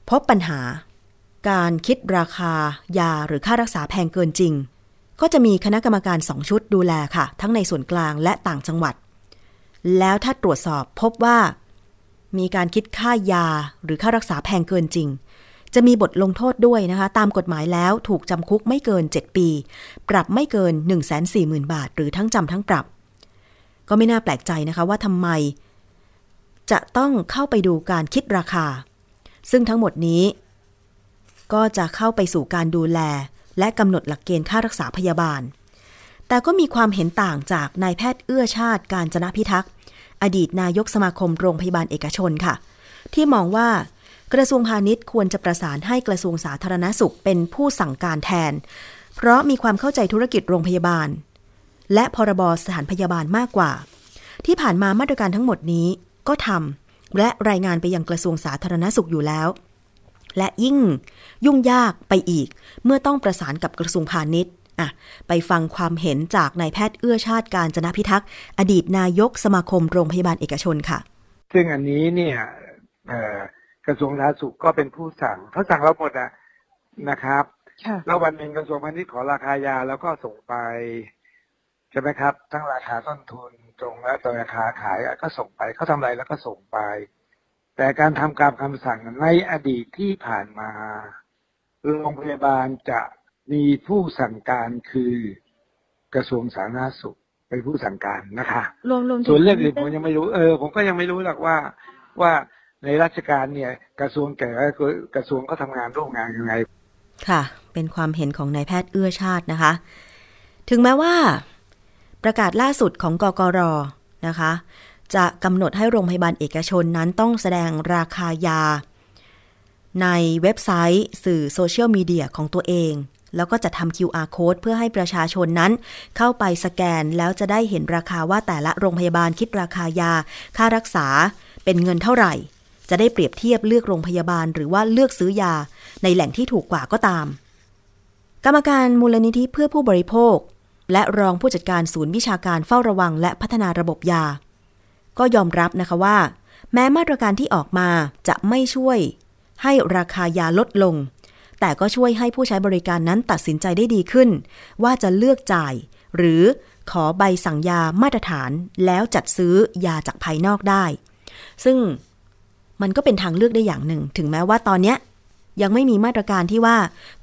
พบปัญหาการคิดราคายาหรือค่ารักษาแพงเกินจริงก็จะมีคณะกรรมการ2ชุดดูแลค่ะทั้งในส่วนกลางและต่างจังหวัดแล้วถ้าตรวจสอบพบว่ามีการคิดค่ายาหรือค่ารักษาแพงเกินจริงจะมีบทลงโทษด้วยนะคะตามกฎหมายแล้วถูกจำคุกไม่เกิน7ปีปรับไม่เกิน 140,000 บาทหรือทั้งจำทั้งปรับก็ไม่น่าแปลกใจนะคะว่าทำไมจะต้องเข้าไปดูการคิดราคาซึ่งทั้งหมดนี้ก็จะเข้าไปสู่การดูแลและกำหนดหลักเกณฑ์ค่ารักษาพยาบาลแต่ก็มีความเห็นต่างจากนายแพทย์เอื้อชาติกาญจนพิทักษ์อดีตนายกสมาคมโรงพยาบาลเอกชนค่ะที่มองว่ากระทรวงพาณิชย์ควรจะประสานให้กระทรวงสาธารณสุขเป็นผู้สั่งการแทนเพราะมีความเข้าใจธุรกิจโรงพยาบาล และพรบสถานพยาบาลมากกว่าที่ผ่านมามาตรการทั้งหมดนี้ก็ทำและรายงานไปยังกระทรวงสาธารณสุขอยู่แล้วและยิ่งยุ่งยากไปอีกเมื่อต้องประสานกับกระทรวงพาณิชย์ไปฟังความเห็นจากนายแพทย์เอื้อชาติกาญจนพิทักษ์อดีตนายกสมาคมโรงพยาบาลเอกชนค่ะซึ่งอันนี้เนี่ยกระทรวงสาธารณสุขก็เป็นผู้สั่งเขาสั่งเราหมดนะครับแล้ววันหนึ่งกระทรวงพาณิชย์ขอราคายาแล้วก็ส่งไปใช่ไหมครับทั้งราคาต้นทุนตรงและราคาขายก็ส่งไปเขาทำอะไรแล้วก็ส่งไปแต่การทำตามคำสั่งในอดีตที่ผ่านมาโรงพยาบาลจะมีผู้สั่งการคือกระทรวงสาธารณสุขเป็นผู้สั่งการนะคะส่วนเรื่องอื่นผมยังไม่รู้ผมก็ยังไม่รู้หรอกว่าในราชการเนี่ยกระทรวงแต่ละกระทรวงก็ทำงานร่วมงานยังไงค่ะเป็นความเห็นของนายแพทย์เอื้อชาตินะคะถึงแม้ว่าประกาศล่าสุดของกกร.นะคะจะกำหนดให้โรงพยาบาลเอกชนนั้นต้องแสดงราคายาในเว็บไซต์สื่อโซเชียลมีเดียของตัวเองแล้วก็จะทำ QR Code เพื่อให้ประชาชนนั้นเข้าไปสแกนแล้วจะได้เห็นราคาว่าแต่ละโรงพยาบาลคิดราคายาค่ารักษาเป็นเงินเท่าไหร่จะได้เปรียบเทียบเลือกโรงพยาบาลหรือว่าเลือกซื้อยาในแหล่งที่ถูกกว่าก็ตามกรรมการมูลนิธิเพื่อผู้บริโภคและรองผู้จัดการศูนย์วิชาการเฝ้าระวังและพัฒนาระบบยาก็ยอมรับนะคะว่าแม้มาตรการที่ออกมาจะไม่ช่วยให้ราคายาลดลงแต่ก็ช่วยให้ผู้ใช้บริการนั้นตัดสินใจได้ดีขึ้นว่าจะเลือกจ่ายหรือขอใบสั่งยามาตรฐานแล้วจัดซื้อยาจากภายนอกได้ซึ่งมันก็เป็นทางเลือกได้อย่างหนึ่งถึงแม้ว่าตอนนี้ยังไม่มีมาตรการที่ว่า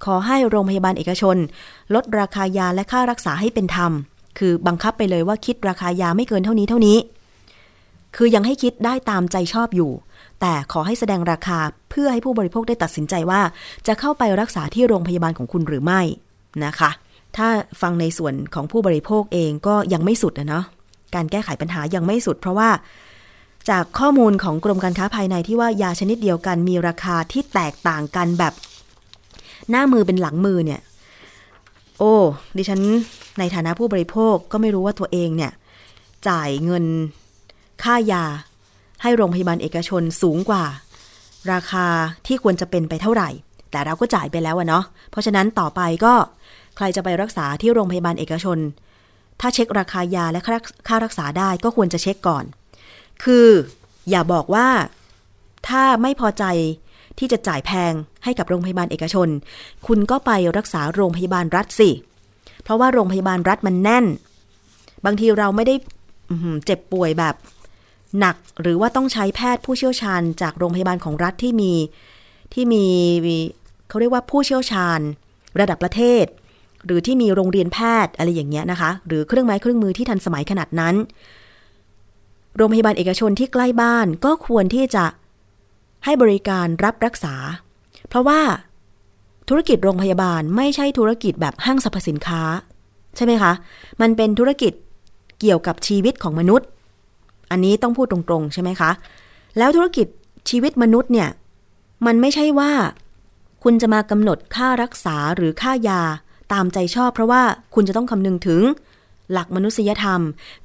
ขอให้โรงพยาบาลเอกชนลดราคายาและค่ารักษาให้เป็นธรรมคือบังคับไปเลยว่าคิดราคายาไม่เกินเท่านี้คือยังให้คิดได้ตามใจชอบอยู่แต่ขอให้แสดงราคาเพื่อให้ผู้บริโภคได้ตัดสินใจว่าจะเข้าไปรักษาที่โรงพยาบาลของคุณหรือไม่นะคะถ้าฟังในส่วนของผู้บริโภคเองก็ยังไม่สุดเนาะการแก้ไขปัญหายังไม่สุดเพราะว่าจากข้อมูลของกรมการค้าภายในที่ว่ายาชนิดเดียวกันมีราคาที่แตกต่างกันแบบหน้ามือเป็นหลังมือเนี่ยโอ้ดิฉันในฐานะผู้บริโภคก็ไม่รู้ว่าตัวเองเนี่ยจ่ายเงินค่ายาให้โรงพยาบาลเอกชนสูงกว่าราคาที่ควรจะเป็นไปเท่าไหร่แต่เราก็จ่ายไปแล้วเนาะเพราะฉะนั้นต่อไปก็ใครจะไปรักษาที่โรงพยาบาลเอกชนถ้าเช็คราคายาและค่ารักษาได้ก็ควรจะเช็คก่อนคืออย่าบอกว่าถ้าไม่พอใจที่จะจ่ายแพงให้กับโรงพยาบาลเอกชนคุณก็ไปรักษาโรงพยาบาลรัฐสิเพราะว่าโรงพยาบาลรัฐมันแน่นบางทีเราไม่ได้เจ็บป่วยแบบหนักหรือว่าต้องใช้แพทย์ผู้เชี่ยวชาญจากโรงพยาบาลของรัฐที่มีเขาเรียกว่าผู้เชี่ยวชาญระดับประเทศหรือที่มีโรงเรียนแพทย์อะไรอย่างเงี้ยนะคะหรือเครื่องไม้เครื่องมือที่ทันสมัยขนาดนั้นโรงพยาบาลเอกชนที่ใกล้บ้านก็ควรที่จะให้บริการรับรักษาเพราะว่าธุรกิจโรงพยาบาลไม่ใช่ธุรกิจแบบห้างสรรพสินค้าใช่ไหมคะมันเป็นธุรกิจเกี่ยวกับชีวิตของมนุษย์อันนี้ต้องพูดตรงๆใช่ไหมคะแล้วธุรกิจชีวิตมนุษย์เนี่ยมันไม่ใช่ว่าคุณจะมากำหนดค่ารักษาหรือค่ายาตามใจชอบเพราะว่าคุณจะต้องคำนึงถึงหลักมนุษยธรรม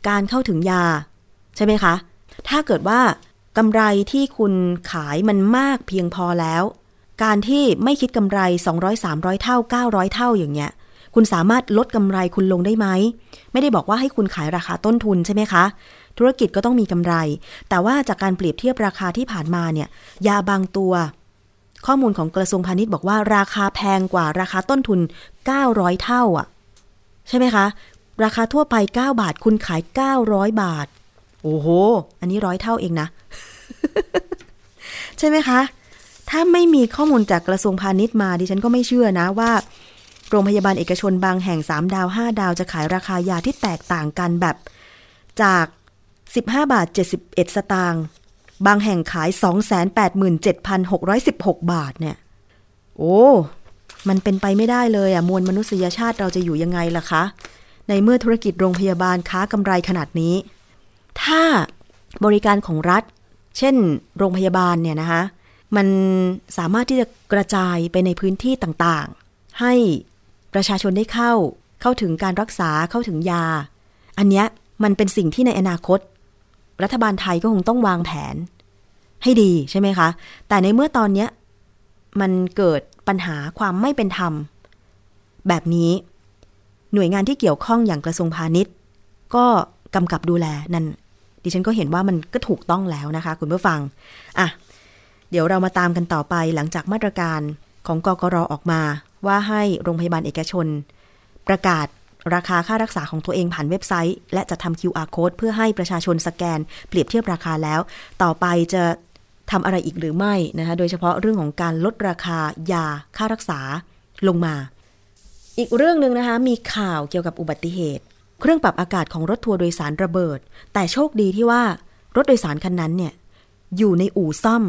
การเข้าถึงยาใช่ไหมคะถ้าเกิดว่ากำไรที่คุณขายมันมากเพียงพอแล้วการที่ไม่คิดกำไร200 300เท่า900เท่าอย่างเงี้ยคุณสามารถลดกำไรคุณลงได้ไหมไม่ได้บอกว่าให้คุณขายราคาต้นทุนใช่ไหมคะธุรกิจก็ต้องมีกำไรแต่ว่าจากการเปรียบเทียบราคาที่ผ่านมาเนี่ยยาบางตัวข้อมูลของกระทรวงพาณิชย์บอกว่าราคาแพงกว่าราคาต้นทุน900เท่าใช่ไหมคะราคาทั่วไป9บาทคุณขาย900บาทโอ้โหอันนี้100เท่าเองนะ ใช่ไหมคะถ้าไม่มีข้อมูลจากกระทรวงพาณิชย์มาดิฉันก็ไม่เชื่อนะว่าโรงพยาบาลเอกชนบางแห่ง3ดาว5ดาวจะขายราคายาที่แตกต่างกันแบบจาก15.71 บาทบางแห่งขาย 287,616 บาทเนี่ยโอ้มันเป็นไปไม่ได้เลยมวลมนุษยชาติเราจะอยู่ยังไงล่ะคะในเมื่อธุรกิจโรงพยาบาลค้ากำไรขนาดนี้ถ้าบริการของรัฐเช่นโรงพยาบาลเนี่ยนะคะมันสามารถที่จะกระจายไปในพื้นที่ต่างๆให้ประชาชนได้เข้าถึงการรักษาเข้าถึงยา อันเนี้ยมันเป็นสิ่งที่ในอนาคตรัฐบาลไทยก็คงต้องวางแผนให้ดีใช่ไหมคะแต่ในเมื่อตอนเนี้ยมันเกิดปัญหาความไม่เป็นธรรมแบบนี้หน่วยงานที่เกี่ยวข้องอย่างกระทรวงพาณิชย์ก็กำกับดูแลนั่นดิฉันก็เห็นว่ามันก็ถูกต้องแล้วนะคะคุณผู้ฟังอ่ะเดี๋ยวเรามาตามกันต่อไปหลังจากมาตรการของกกร.ออกมาว่าให้โรงพยาบาลเอกชนประกาศราคาค่ารักษาของตัวเองผ่านเว็บไซต์และจัดทำ QR Code เพื่อให้ประชาชนสแกนเปรียบเทียบราคาแล้วต่อไปจะทำอะไรอีกหรือไม่นะคะโดยเฉพาะเรื่องของการลดราคายาค่ารักษาลงมาอีกเรื่องนึงนะคะมีข่าวเกี่ยวกับอุบัติเหตุเครื่องปรับอากาศของรถทัวร์โดยสารระเบิดแต่โชคดีที่ว่ารถโดยสารคันนั้นเนี่ยอยู่ในอู่ซ่อม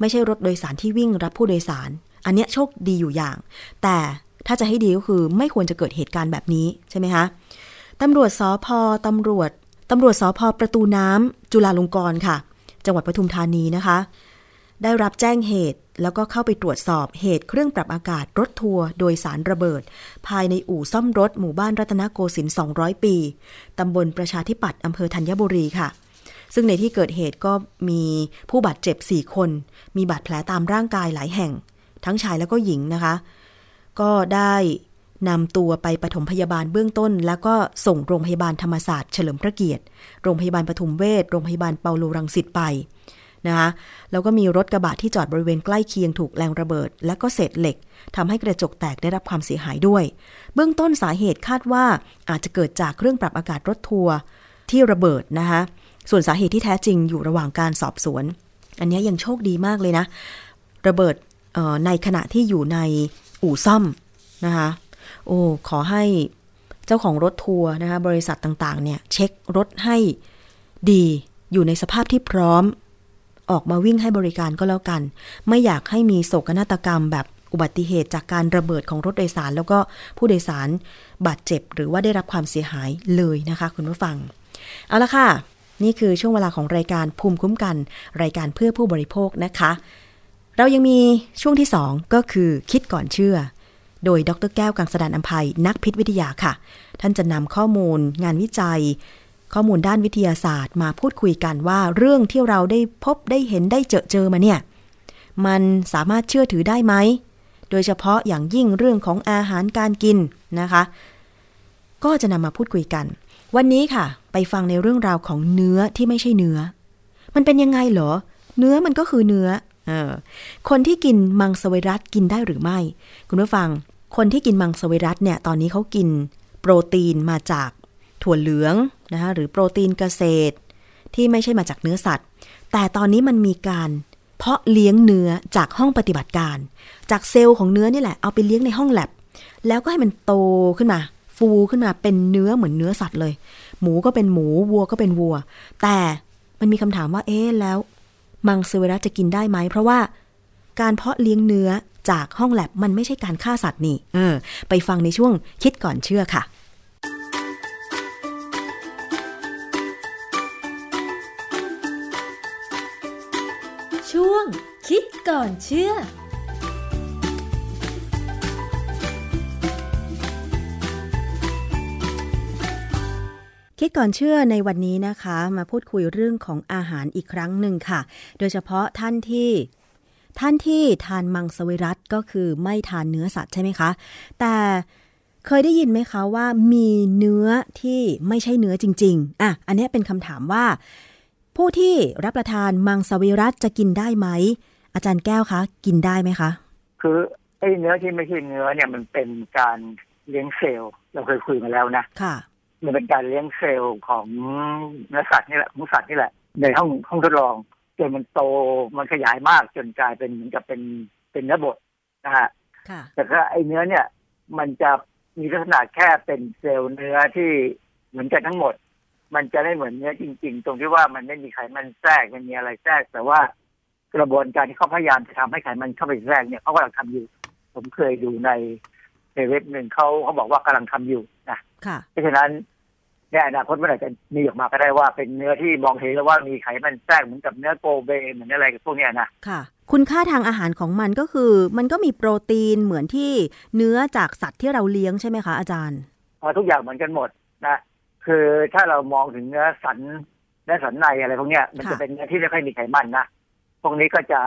ไม่ใช่รถโดยสารที่วิ่งรับผู้โดยสารอันเนี้ยโชคดีอยู่อย่างแต่ถ้าจะให้ดีก็คือไม่ควรจะเกิดเหตุการณ์แบบนี้ใช่ไหมคะตำรวจสภ.ประตูน้ำจุฬาลงกรณ์ค่ะจังหวัดปทุมธานีนะคะได้รับแจ้งเหตุแล้วก็เข้าไปตรวจสอบเหตุเครื่องปรับอากาศรถทัวร์โดยสารระเบิดภายในอู่ซ่อมรถหมู่บ้านรัตนโกสินทร์200ปีตำบลประชาธิปัตย์อำเภอธัญบุรีค่ะซึ่งในที่เกิดเหตุก็มีผู้บาดเจ็บ4คนมีบาดแผลตามร่างกายหลายแห่งทั้งชายแล้วก็หญิงนะคะก็ได้นำตัวไปปฐมพยาบาลเบื้องต้นแล้วก็ส่งโรงพยาบาลธรรมศาสตร์เฉลิมพระเกียรติโรงพยาบาลปทุมเวชโรงพยาบาลเปาโลรังสิตไปนะคะแล้วก็มีรถกระบะที่จอดบริเวณใกล้เคียงถูกแรงระเบิดและก็เศษเหล็กทำให้กระจกแตกได้รับความเสียหายด้วยเบื้องต้นสาเหตุคาดว่าอาจจะเกิดจากเครื่องปรับอากาศรถทัวร์ที่ระเบิดนะคะส่วนสาเหตุที่แท้จริงอยู่ระหว่างการสอบสวนอันนี้ยังโชคดีมากเลยนะระเบิดในขณะที่อยู่ในอู่ซ่อมนะคะโอ้ขอให้เจ้าของรถทัวร์นะคะบริษัทต่างๆเนี่ยเช็ครถให้ดีอยู่ในสภาพที่พร้อมออกมาวิ่งให้บริการก็แล้วกันไม่อยากให้มีโศกนาฏกรรมแบบอุบัติเหตุจากการระเบิดของรถโดยสารแล้วก็ผู้โดยสารบาดเจ็บหรือว่าได้รับความเสียหายเลยนะคะคุณผู้ฟังเอาละค่ะนี่คือช่วงเวลาของรายการภูมิคุ้มกันรายการเพื่อผู้บริโภคนะคะเรายังมีช่วงที่2ก็คือคิดก่อนเชื่อโดยดร.แก้วกังสดาลอำไพนักพิษวิทยาค่ะท่านจะนำข้อมูลงานวิจัยข้อมูลด้านวิทยาศาสตร์มาพูดคุยกันว่าเรื่องที่เราได้พบได้เห็นได้เจอมาเนี่ยมันสามารถเชื่อถือได้ไหมโดยเฉพาะอย่างยิ่งเรื่องของอาหารการกินนะคะก็จะนำมาพูดคุยกันวันนี้ค่ะไปฟังในเรื่องราวของเนื้อที่ไม่ใช่เนื้อมันเป็นยังไงเหรอเนื้อมันก็คือเนื้อคนที่กินมังสวิรัติกินได้หรือไม่คุณผู้ฟังคนที่กินมังสวิรัติเนี่ยตอนนี้เขากินโปรตีนมาจากถั่วเหลืองนะคะหรือโปรตีนเกษตรที่ไม่ใช่มาจากเนื้อสัตว์แต่ตอนนี้มันมีการเพาะเลี้ยงเนื้อจากห้องปฏิบัติการจากเซลล์ของเนื้อนี่แหละเอาไปเลี้ยงในห้องแลบแล้วก็ให้มันโตขึ้นมาฟูขึ้นมาเป็นเนื้อเหมือนเนื้อสัตว์เลยหมูก็เป็นหมูวัวก็เป็นวัวแต่มันมีคำถามว่าเอ๊ะแล้วมังสวิรัติจะกินได้ไหมเพราะว่าการเพาะเลี้ยงเนื้อจากห้องแลบมันไม่ใช่การฆ่าสัตว์นี่ไปฟังในช่วงคิดก่อนเชื่อค่ะช่วงคิดก่อนเชื่อคิดก่อนเชื่อในวันนี้นะคะมาพูดคุยเรื่องของอาหารอีกครั้งหนึ่งค่ะโดยเฉพาะท่านที่ทานมังสวิรัติก็คือไม่ทานเนื้อสัตว์ใช่ไหมคะแต่เคยได้ยินไหมคะว่ามีเนื้อที่ไม่ใช่เนื้อจริงๆอ่ะอันนี้เป็นคำถามว่าผู้ที่รับประทานมังสวิรัติจะกินได้ไหมอาจารย์แก้วคะกินได้ไหมคะคือไอ้เนื้อที่ไม่ใช่เนื้อเนี่ยมันเป็นการเลี้ยงเซลล์เราเคยคุยมาแล้วนะค่ะมันเป็นการเลี้ยงเซลล์ของเนื้อสัตว์นี่แหละของสัตว์นี่แหละในห้องทดลองจนมันโตมันขยายมากจนกลายเป็นเหมือนกับเป็นเนื้อบดนะฮะแต่ก็ไอเนื้อเนี่ยมันจะมีลักษณะแค่เป็นเซลล์เนื้อที่เหมือนกันทั้งหมดมันจะไม่เหมือนเนื้อจริงๆตรงที่ว่ามันไม่มีไขมันแทรกมันมีอะไรแทรกแต่ว่ากระบวนการที่เขาพยายามจะทำให้ไขมันเข้าไปแทรกเนี่ยเขากำลังทำอยู่ผมเคยดูในเว็บหนึ่งเขาบอกว่ากำลังทำอยู่นะเพราะฉะนั้นในอนาคตมันอาจจะมีออกมาก็ได้ว่าเป็นเนื้อที่มองเห็นแล้วว่ามีไขมันแทรกเหมือนกับเนื้อโกเบเหมือนอะไรกับพวกนี้นะค่ะคุณค่าทางอาหารของมันก็คือมันก็มีโปรตีนเหมือนที่เนื้อจากสัตว์ที่เราเลี้ยงใช่ไหมคะอาจารย์ทุกอย่างเหมือนกันหมดนะ คือถ้าเรามองถึงเนื้อสันในอะไรพวกเนี้ยมันจะเป็นเนื้อที่ไม่ค่อยมีไขมันนะพวกนี้ก็จะ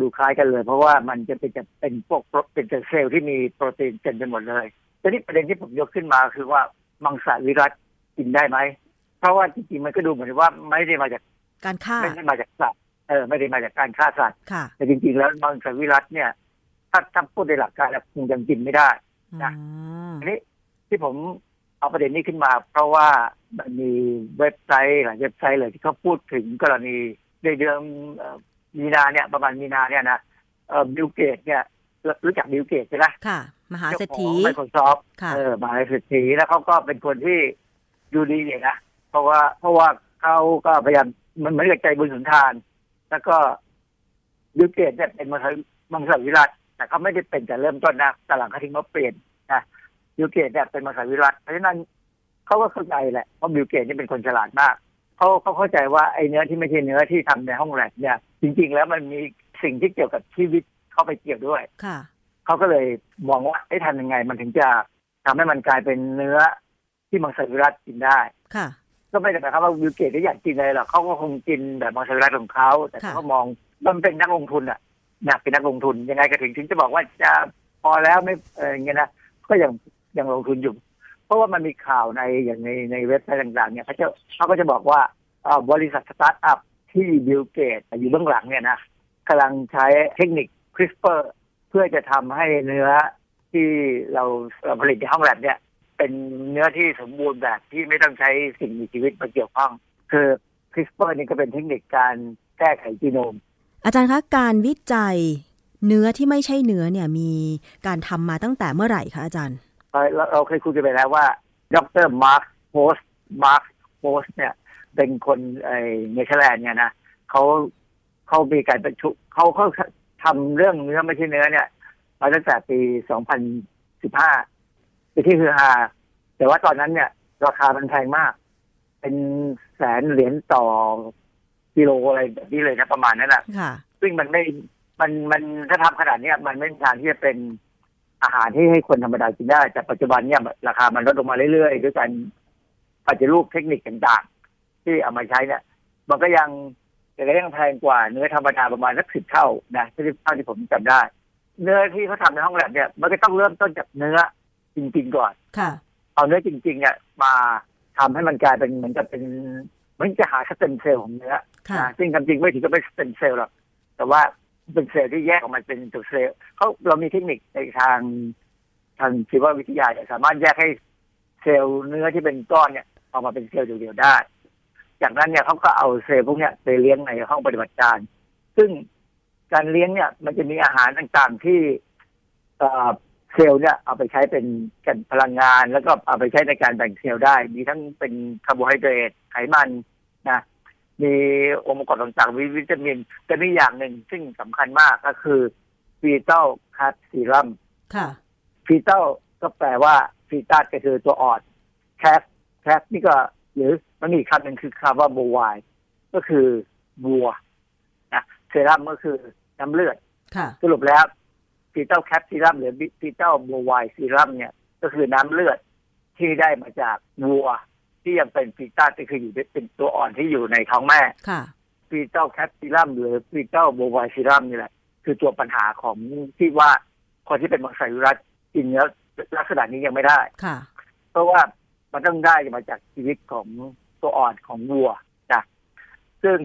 ดูคล้ายกันเลยเพราะว่ามันจะเป็นพวกเป็นเซลล์ที่มีโปรตีนเต็มไปหมดเลยแต่นี่ประเด็นที่ผมยกขึ้นมาคือว่ามังสวิรัติกินได้ไหมเพราะว่าจริงๆมันก็ดูเหมือนว่าไม่ได้มาจากการฆ่าไม่ได้มาจากสัตว์ไม่ได้มาจากการฆ่าสัตว์แต่จริงๆแล้วมังสวิรัติเนี่ยถ้าพูดในหลักการแล้วคงยังกินไม่ได้นะอันนี้ที่ผมเอาประเด็นนี้ขึ้นมาเพราะว่ามันมีเว็บไซต์หลายเว็บไซต์เลยที่เขาพูดถึงกรณีในเดือนมีนาเนี่ยประมาณมีนาเนี่ยนะบิลเกตเนี่ยรู้จักบิลเกตใช่ไหมค่ะมหาเศรษฐี Microsoft ค่ะมหาเศรษฐีแล้วเขาก็เป็นคนที่ดูดีเนี่ยนะเพราะว่าเขาก็พยายามมันไม่ได้ใจบุญสุนทานแล้วก็บิลเกตเนี่ยเป็นมังสวิรัติแต่เขาไม่ได้เป็นแต่เริ่มต้นนะแต่หลังเขาถึงมาเปลี่ยนนะบิลเกตเนี่ยเป็นมังสวิรัติเพราะฉะนั้นเขาก็เข้าใจแหละว่าบิลเกตนี่เป็นคนฉลาดมากเขาเข้าใจว่าไอ้เนื้อที่ไม่ใช่เนื้อที่ทำในห้องแลบเนี่ยจริงๆแล้วมันมีสิ่งที่เกี่ยวกับชีวิตเข้าไปเกี่ยวด้วยเขาก็เลยมองว่าไอ้ทำยังไงมันถึงจะทำให้มันกลายเป็นเนื้อที่มังสวิรัติกินได้ก็ไม่ได้หมายความว่าบิลเกตจะอยากกินอะไรหรอกเขาก็คงกินแบบมังสวิรัติของเขาแต่เขามองมันเป็นนักลงทุนอ่ะนะเป็นนักลงทุนยังไงก็ถึงจะบอกว่าจะพอแล้วไม่อย่างเงี้ยนะก็ยังลงทุนอยู่เพราะว่ามันมีข่าวในอย่างในเว็บไซต์ต่างๆเนี่ยเขาก็จะบอกว่าบริษัทสตาร์ทอัพที่บิลเกตอยู่เบื้องหลังเนี่ยนะกำลังใช้เทคนิค CRISPR เพื่อจะทำให้เนื้อที่เราผลิตในห้องแลบเนี่ยเป็นเนื้อที่สมบูรณ์แบบที่ไม่ต้องใช้สิ่งมีชีวิตมาเกี่ยวข้องคือ CRISPR นี่ก็เป็นเทคนิคการแก้ไขจีโนมอาจารย์คะการวิจัยเนื้อที่ไม่ใช่เนื้อเนี่ยมีการทำมาตั้งแต่เมื่อไหร่คะอาจารย์เราเคยคุยกันไปแล้วว่าดร.มาร์คโฮสเนี่ยเป็นคนเนเธอร์แลนด์เนี่ยนะเขามีการประชุมเขาทำเรื่องเนื้อไม่ใช่เนื้อเนี่ยมาตั้งแต่ปี 2015 ที่ฮือฮาแต่ว่าตอนนั้นเนี่ยราคามันแพงมากเป็นแสนเหรียญต่อกิโลอะไรแบบนี้เลยนะประมาณนั้นแหละซึ่งมันไม่มันถ้าทำขนาดนี้มันไม่มีทางที่จะเป็นอาหารที่ให้คนธรรมดากินได้แต่ปัจจุบันเนี่ยราคามันลดลงมาเรื่อยๆด้วยการปฏิรูปเทคนิคต่างๆที่เอามาใช้เนี่ยมันก็ยังแพงกว่าเนื้อธรรมดาประมาณสัก10เท่านะ10เท่าที่ผมจำได้เนื้อที่เขาทำในห้องแลบเนี่ยมันก็ต้องเริ่มต้นจากเนื้อจริงๆก่อนเอาเนื้อจริงๆเนี่ยมาทำให้มันกลายเป็นเหมือนกับเป็นมันจะหาสเต็มเซลล์ของเนื้อซึ่งจริงๆไม่ถึงกับเป็นสเต็มเซลล์หรอกแต่ว่าเป็นเซลล์ที่แยกออกมาเป็นตัวเซลล์เรามีเทคนิคในทางชีววิทยาสามารถแยกให้เซลล์เนื้อที่เป็นก้อนเนี่ยออกมาเป็นเซลล์เดียวๆได้จากนั้นเนี่ยเขาก็เอาเซลล์พวกนี้ไปเลี้ยงในห้องปฏิบัติการซึ่งการเลี้ยงเนี่ยมันจะมีอาหารต่างๆที่เซลล์เนี่ยเอาไปใช้เป็นพลังงานแล้วก็เอาไปใช้ในการแบ่งเซลล์ได้มีทั้งเป็นคาร์โบไฮเดรตไขมันนะมีองค์ประกอบต่างๆมีวิตามินแต่มีอย่างหนึ่งซึ่งสำคัญมากก็คือฟีตัลคาร์ซีรัมค่ะฟีตัลก็แปลว่าฟีตัสก็คือตัวอ่อนแคสนี่ก็หรือมันมีคำหนึ่งคือคำว่าโบวายก็คือวัวนะซีรัมก็คือน้ำเลือดสรุปแล้วฟีตัลแคปซีรัมหรือฟีตัลโบวายซีรัมเนี่ยก็คือน้ำเลือดที่ได้มาจากวัวที่ยังเป็นฟีตัสก็คืออยู่เป็นตัวอ่อนที่อยู่ในท้องแม่ฟีตัลแคปซีรัมหรือฟีตัลโบวายซีรัมนี่แหละคือตัวปัญหาของที่ว่าคนที่เป็นมังสวิรัติกินแล้วลักษณะนี้ยังไม่ได้เพราะว่ามันต้องได้มาจากชีวิตของตัวอ่อนของวัวนะซึ่ง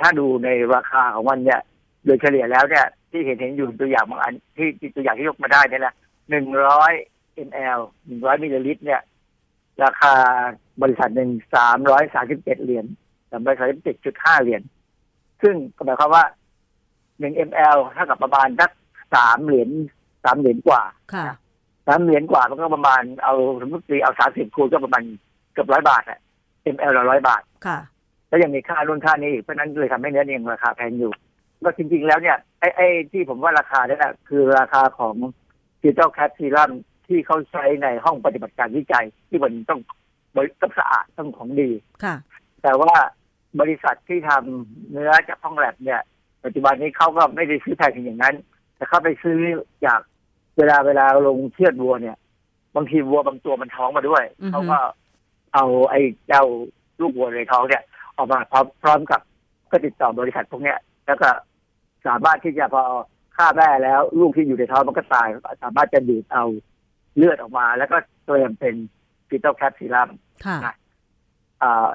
ถ้าดูในราคาของมันเนี่ยโดยเฉลี่ยแล้วเนี่ยที่เห็นอยู่ตัวอย่างบางอันที่ตัวอย่างที่ยกมาได้เนี่ยนะ100 ml 100 มิลลิลิตรเนี่ยราคาบริษัทหนึ่ง337เหรียญ337.5 เหรียญซึ่งหมายความว่า1 ml เท่ากับประมาณสัก3 เหรียญกว่าค่ะ3เหรียญกว่ามันก็ประมาณเอาสมมุติเอา30คูณก็ประมาณเกือบ100บาทอ่ะ ml ละ100บาทค่ะแล้วยังมีค่านู่นค่านี้อีกเพราะนั้นเลยทำให้เนื้อเองราคาแพงอยู่ก็จริงๆแล้วเนี่ยไอ้ที่ผมว่าราคาเนี่ยนะคือราคาของ Digital Cat Serum ที่เขาใช้ในห้องปฏิบัติการวิจัยที่มันต้องสะอาดต้องของดีค่ะแต่ว่าบริษัทที่ทำเนื้อจากห้องแลบเนี่ยปัจจุบันนี้เขาก็ไม่ได้ซื้อแพงอย่างนั้นแต่เขาไปซื้อจากเวลาลงเชือดวัวเนี่ยบางทีวัวบางตัวมันท้องมาด้วยเขาก็ เอาไอ้เจ้าลูกวัวในท้องเนี่ยออกมาพร้อมกับก็ติดต่อบริษัทพวกเนี้ยแล้วก็สามารถที่จะพอฆ่าแม่แล้วลูกที่อยู่ในท้องมันก็ตายสามารถจะดูดเอาเลือดออกมาแล้วก็เตรียมเป็นฟีทัลแคปซิลัม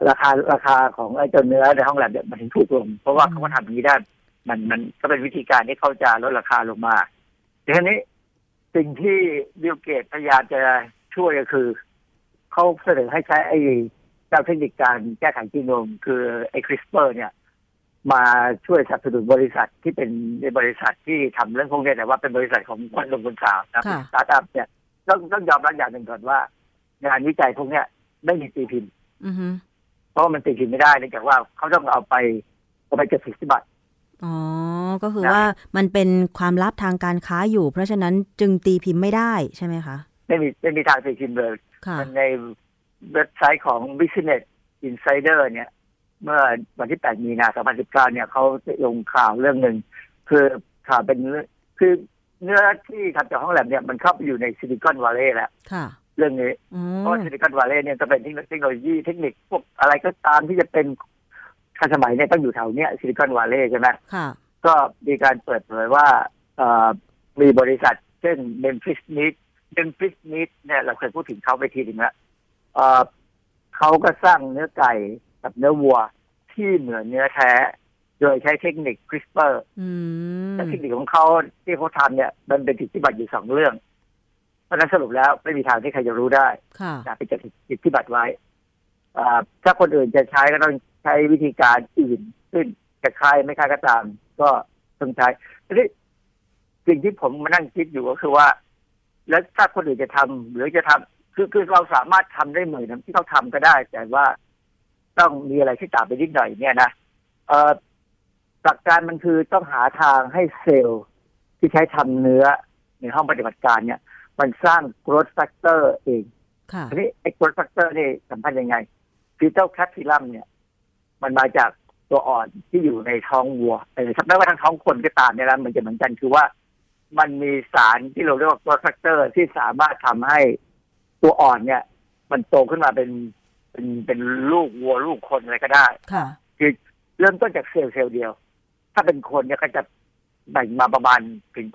ราคาของไอ้เจ้าเนื้อในห้องแลบเนี่ยมันถึงถูกลงเพราะว่าเขาทำอย่างนี้ได้มันก็เป็นวิธีการที่เขาจะลดราคาลงมาแต่ทีนี้สิ่งที่บิลเกตพยายามจะช่วยก็คือเขาเสนอให้ใช้ไอ้เจ้าเทคนิคการแก้ไขจีโนมคือไอ้ CRISPR เนี่ยมาช่วยสนับสนุนบริษัทที่เป็นบริษัทที่ทำเรื่องพวกนี้แต่ว่าเป็นบริษัทของคนลงทุนสาวนะสตาร์ทอัพเนี่ยต้องยอมรับอย่างหนึ่งก่อนว่างานวิจัยพวกนี้ไม่มีตีพิมพ์เพราะมันตีพิมพ์ไม่ได้เนื่องจากว่าเขาต้องเอาไปจดสิทธิบัตรอ๋อก็คือว่ามันเป็นความลับทางการค้าอยู่เพราะฉะนั้นจึงตีพิมพ์ไม่ได้ใช่ไหมคะไม่มีทางตีพิมพ์เลยมันในเว็บไซต์ของ Business Insider เนี่ยเมื่อวันที่ 8 มีนาคม 2019เนี่ยเขาลงข่าวเรื่องหนึ่งคือข่าวเป็นคือเนื้อที่ทำจากห้องแลบเนี่ยมันเข้าไปอยู่ในซิลิคอนวัลเลย์แล้วเรื่องนี้เพราะซิลิคอนวัลเลย์เนี่ยจะเป็นเทคโนโลยีเทคนิคพวกอะไรก็ตามที่จะเป็นทันสมัยเนี่ยต้องอยู่แถวเนี้ยซิลิคอนวัลเลย์ใช่ไหมก็มีการเปิดเผยว่ามีบริษัทเช่น Memphis Tech เนี่ยเราเคยพูดถึงเขาไปทีหนึ่งแล้วเขาก็สร้างเนื้อไก่กับเนื้อวัวที่เหมือนเนื้อแท้โดยใช้เทคนิค CRISPR แต่เทคนิคของเขาที่เขาทำเนี่ยมันเป็นสิทธิบัตรอยู่2เรื่องเพราะนั้นสรุปแล้วไม่มีทางที่ใครจะรู้ได้ไปจัดสิทธิบัตรไว้ถ้าคนอื่นจะใช้ก็ต้องใช้วิธีการอื่นซึ่งจะคล้ายไม่คล้ายก็ตามก็ต้องใช้ทีนี้สิ่งที่ผมมานั่งคิดอยู่ก็คือว่าแล้วถ้าคนอื่นจะทำหรือจะทำคือเราสามารถทำได้เหมือนที่เขาทำก็ได้แต่ว่าต้องมีอะไรที่ต่างไปนิดหน่อยเนี่ยนะหลักการมันคือต้องหาทางให้เซลล์ที่ใช้ทำเนื้อในห้องปฏิบัติการเนี่ยมันสร้าง growth factor เองทีนี้ไอ้ growth factor นี่สำคัญยังไง fetal capsiculum เนี่ยมันมาจากตัวอ่อนที่อยู่ในท้องวัวไม่ว่าทั้งท้องคนก็ตามเนี่ยนะมันจะเหมือนกันคือว่ามันมีสารที่เราเรียกว่า growth factor ที่สามารถทำให้ตัวอ่อนเนี่ยมันโตขึ้นมาเป็นลูกวัวลูกคนอะไรก็ได้คือเริ่มต้นจากเซลล์เดียวถ้าเป็นคนเนี่ยก็จะแบ่งมาประมาณ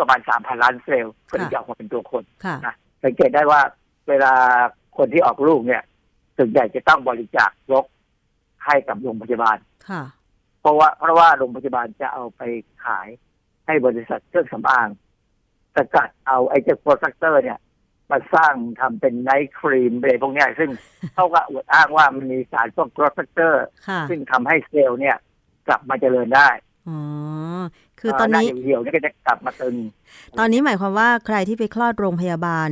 3,000 ล้านเซลล์เพื่อที่จะออกมาเป็นตัวคนนะสังเกตได้ว่าเวลาคนที่ออกลูกเนี่ยส่วนใหญ่จะต้องบริจาคยกให้กับโรงพยาบาลเพราะว่าโรงพยาบาลจะเอาไปขายให้บริษัทเครื่องสำอางสกัดเอาไอ้เจ้าโปรดักเตอร์เนี่ยมาสร้างทำเป็นไนท์ครีมอะไรพวกนี้ซึ่งเขาก็อวดอ้างว่ามันมีสารพวกกรอสแฟกเตอร์ซึ่งทำให้เซลล์เนี่ยกลับมาเจริญได้อ๋อคือตอนนี้เดียวนี่ก็จะกลับมาตึงตอนนี้หมายความว่าใครที่ไปคลอดโรงพยาบาล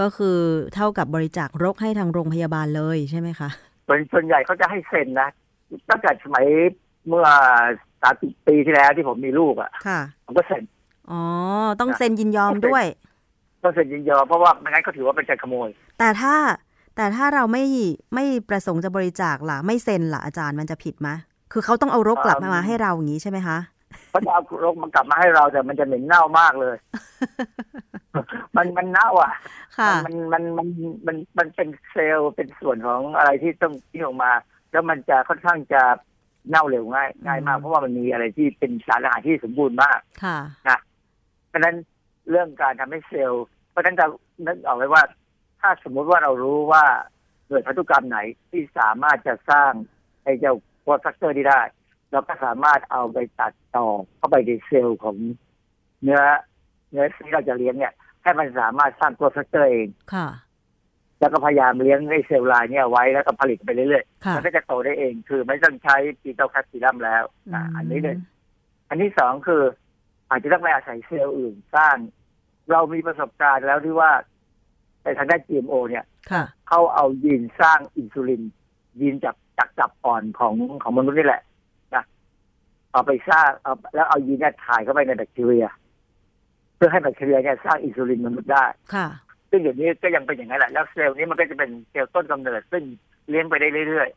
ก็คือเท่ากับบริจาครกให้ทางโรงพยาบาลเลยใช่ไหมคะส่วนใหญ่เขาจะให้เซ็นนะตั้งแต่สมัยเมื่อ30ปีที่แล้วที่ผมมีลูกอ่ะผมก็เซ็นอ๋อต้องเซ็นยินยอมด้วยต้องเซ็นยินยอมเพราะว่าไม่งั้นก็ถือว่าเป็นการขโมยแต่ถ้าเราไม่ประสงค์จะบริจาคล่ะไม่เซ็นล่ะอาจารย์มันจะผิดไหมคือเขาต้องเอารกกลับมาให้เราอย่างนี้ใช่ไหมคะเขาจะเอารกมันกลับมาให้เราแต่มันจะเหม็นเน่ามากเลยมันเน่าอ่ะมันเป็นเซลล์เป็นส่วนของอะไรที่ต้องทิ้งออกมาแล้วมันจะค่อนข้างจะเน่าเร็วง่ายมากเพราะว่ามันมีอะไรที่เป็นสารอาหารที่สมบูรณ์มากนะเพราะฉะนั้นเรื่องการทำให้เซลล์เพราะฉะนั้นเรานึกออกไว้ว่าถ้าสมมติว่าเรารู้ว่าเกิดพันธุกรรมไหนที่สามารถจะสร้างไอ้เจ้าโปรดักเตอร์ได้เราก็สามารถเอาไปตัดต่อเข้าไปในเซลล์ของเนื้อที่เราจะเลี้ยงเนี่ยให้มันสามารถสร้างโปรดักเตอร์เองแล้วก็พยายามเลี้ยงไอ้เซลล์ลายเนี่ยไว้แล้วก็ผลิตไปเรื่อยๆมันก็จะโตได้เองคือไม่ต้องใช้ปีเตอร์แคปซิลัมแล้วอันนี้เลยอันที่สองคืออาจจะต้องไปอาศัยเซลล์อื่นสร้างเรามีประสบการณ์แล้วที่ว่าในทางด้าน GMO เนี่ยเขาเอายีนสร้างอินซูลินยีนจากตับอ่อนของมนุษย์นี่แหละนะเอาไปสร้างแล้วเอายีนเนี่ยถ่ายเข้าไปในแบคทีเรียเพื่อให้แบคทีเรียเนี่ยสร้างอินซูลินมนุษย์ได้ซึ่งอย่างนี้ก็ยังเป็นอย่างนั้นแหละแล้วเซลล์นี้มันก็จะเป็นเซลล์ต้นกำเนิดซึ่งเลี้ยงไปได้เรื่อย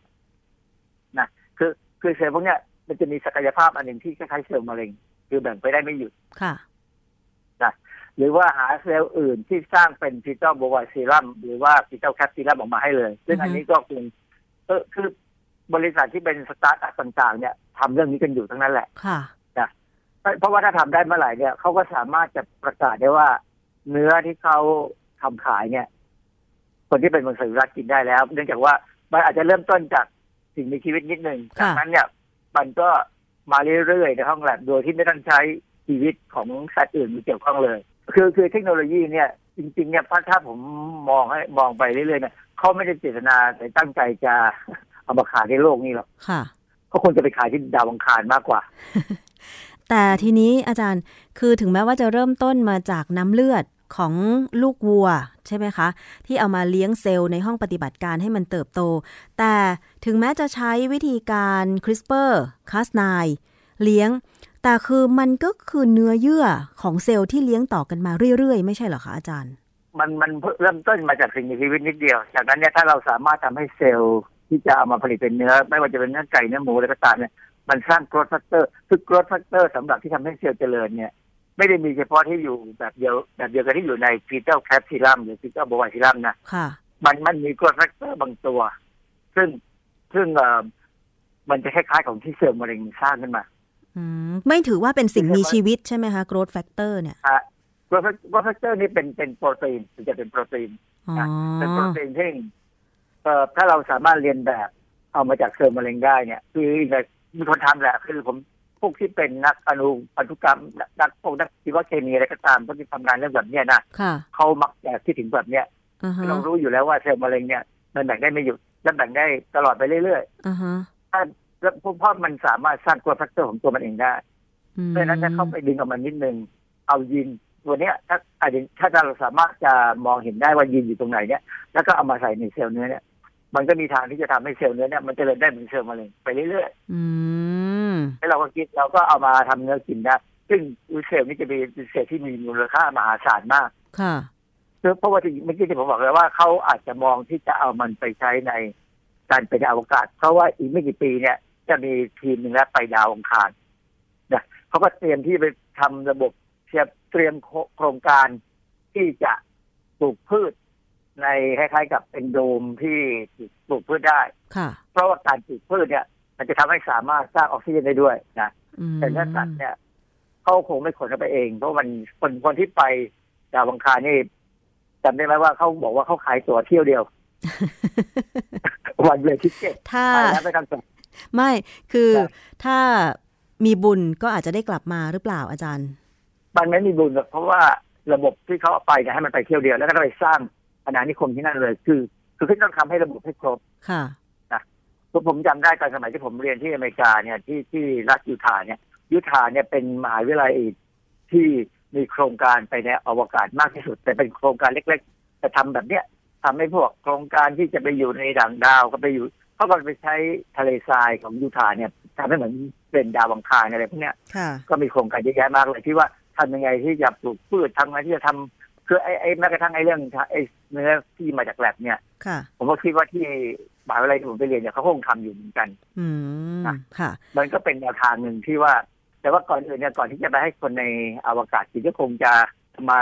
ๆนะคือเซลล์พวกเนี้ยมันจะมีศักยภาพอันหนึ่งที่คล้ายๆเซลล์มะเร็งคือแบ่งไปได้ไม่หยุดค่ะนะ หรือว่าหาเซลล์อื่นที่สร้างเป็นฟีตัลโบไวซีรัมหรือว่าฟีตัลแคทซีรัมออกมาให้เลยซึ่งอันนี้ก็เป็นคือบริษัทที่เป็นสตาร์ทอัพต่างๆเนี่ยทำเรื่องนี้กันอยู่ทั้งนั้นแหละค่ะนะเพราะว่าถ้าทำได้เมื่อไหร่เนี่ยเขาก็สามารถจะประกาศได้ว่าเนื้อที่เขาทำขายเนี่ยคนที่เป็นมังสวิรัติกินได้แล้วเนื่องจากว่ามันอาจจะเริ่มต้นจากสิ่งมีชีวิตนิดนึงจากนั้นเนี่ยมันก็มาเรื่อยๆในห้องแลบโดยที่ไม่ต้องใช้ชีวิตของสัตว์อื่นมาเกี่ยวข้องเลยคือเทคโนโลยีเนี่ยจริงๆเนี่ยถ้าผมมองไปเรื่อยๆเนี่ยเขาไม่ได้เจตนาแต่ตั้งใจจะเอามาขายในโลกนี้หรอกเขาคงจะไปขายที่ดาวอังคารมากกว่าแต่ทีนี้อาจารย์คือถึงแม้ว่าจะเริ่มต้นมาจากน้ำเลือดของลูกวัวใช่ไหมคะที่เอามาเลี้ยงเซลล์ในห้องปฏิบัติการให้มันเติบโตแต่ถึงแม้จะใช้วิธีการ CRISPR Cas9 เลี้ยงแต่คือมันก็คือเนื้อเยื่อของเซลล์ที่เลี้ยงต่อกันมาเรื่อยๆไม่ใช่เหรอคะอาจารย์มันเริ่มต้นมาจากสิ่งมีชีวิตนิดเดียวจากนั้นเนี่ยถ้าเราสามารถทำให้เซลล์ที่จะเอามาผลิตเป็นเนื้อไม่ว่าจะเป็นเนื้อไก่เนื้อหมูอะไรก็ตามเนี่ยมันสร้าง growth factor คือ growth factor สำหรับที่ทำให้เซลล์เจริญเนี่ยไม่ได้มีเฉพาะที่อยู่แบบเดียวกันที่อยู่ในฟีตัลแคปซิลัมหรือฟีตัลโบไวซีรัมนะมันมีกรดแฟกเตอร์บางตัวซึ่งมันจะคล้ายๆของที่เซลล์มะเร็งสร้างขึ้นมาไม่ถือว่าเป็นสิ่งมีชีวิตใช่ไหมคะกรดแฟกเตอร์เนี่ยกรดแฟกเตอร์นี่เป็นโปรตีนมันจะเป็นโปรตีนเป็นโปรตีนที่ถ้าเราสามารถเรียนแบบเอามาจากเซลล์มะเร็งได้เนี่ยคือมีคนทำแหละคือผมพวกที่เป็นนักอนุกรรมนักพวกนักชีวเคมีอะไรก็ตามพวกที่ทำงานเรื่องแบบนี้นะเขามักจะคิดถึงแบบนี้เรารู้อยู่แล้วว่าเซลล์มะเร็งเนี่ยมันแบ่งได้ไม่หยุดและแบ่งได้ตลอดไปเรื่อยๆถ้าเพราะมันสามารถสร้างกรดแฟกเตอร์ของตัวมันเองได้เพราะฉะนั้นถ้าเขาไปดึงออกมานิดนึงเอายีนตัวเนี้ยถ้าเราสามารถจะมองเห็นได้ว่ายีนอยู่ตรงไหนเนี่ยแล้วก็เอามาใส่ในเซลล์เนื้อเนี่ยมันก็มีทางที่จะทำให้เซลล์เนื้อเนี่ยมันเจริญได้เหมือนเซลล์มะเร็งไปเรื่อยๆแล้วเราก็คิดเราก็เอามาทำเนื้อกินนะซึ่งเซลล์นี่จะเป็นเซลล์ที่มีมูลค่ามหาศาลมากค่ะเพราะว่าเมื่อกี้ที่ผมบอกแล้วว่าเขาอาจจะมองที่จะเอามันไปใช้ในการไปอวกาศเพราะว่าอีกไม่กี่ปีเนี่ยจะมีทีมหนึ่งแล้วไปดาวอังคารนะเขาก็เตรียมที่ไปทำระบบเตรียมโครงการที่จะปลูกพืชในคล้ายๆกับเป็นโดมที่ปลูกพืชได้ค่ะเพราะว่าการปลูกพืชเนี่ยมันจะทำให้สามารถสร้างออกซิเจนได้ด้วยนะแต่เนื้อสัตว์เนี่ยเขาคงไม่ขนเข้าไปเองเพราะมันคนที่ไปดาวอังคารนี่จำได้ไหมว่าเขาบอกว่าเขาขายตั๋วเที่ยวเดียว วันเดียวทิเก็ตไปแล้วไปทำต่อไม่คือถ้ามีบุญก็อาจจะได้กลับมาหรือเปล่าอาจารย์มันไม่มีบุญหรอกเพราะว่าระบบที่เขาไปเนี่ยให้มันไปเที่ยวเดียวแล้วก็ไปสร้างอาณานิคมที่นั่นเลยคือต้องทำให้ระบบให้ครบค่ะผมจำได้ตอนสมัยที่ผมเรียนที่อเมริกาเนี่ยที่รัฐยูทาห์เนี่ยเป็นมหาวิทยาลัยที่มีโครงการไปในอวกาศมากที่สุดแต่เป็นโครงการเล็กๆแต่ทำแบบเนี้ยทำให้พวกโครงการที่จะไปอยู่ในดวงดาวก็ไปอยู่เขาก็ไปใช้ทะเลทรายของยูทาห์เนี่ยทำให้เหมือนเป็นดาวอังคารอะไรพวกเนี้ยก็มีโครงการเยอะแยะมากเลยที่ว่าทำยังไงที่จะปลูกพืชทำยังไงที่จะทำคือไอ้แม้กระทั่งไอ้เรื่องไอ้เนื้อที่มาจากแลบเนี่ยผมก็คิดว่าที่มหาวิทยาลัยที่ผมไปเรียนเนี่ยเขาคงทำอยู่เหมือนกันนะค่ะมันก็เป็นแนวทางหนึ่งที่ว่าแต่ว่าก่อนอื่นเนี่ยก่อนที่จะไปให้คนในอวกาศกินก็คงจะมา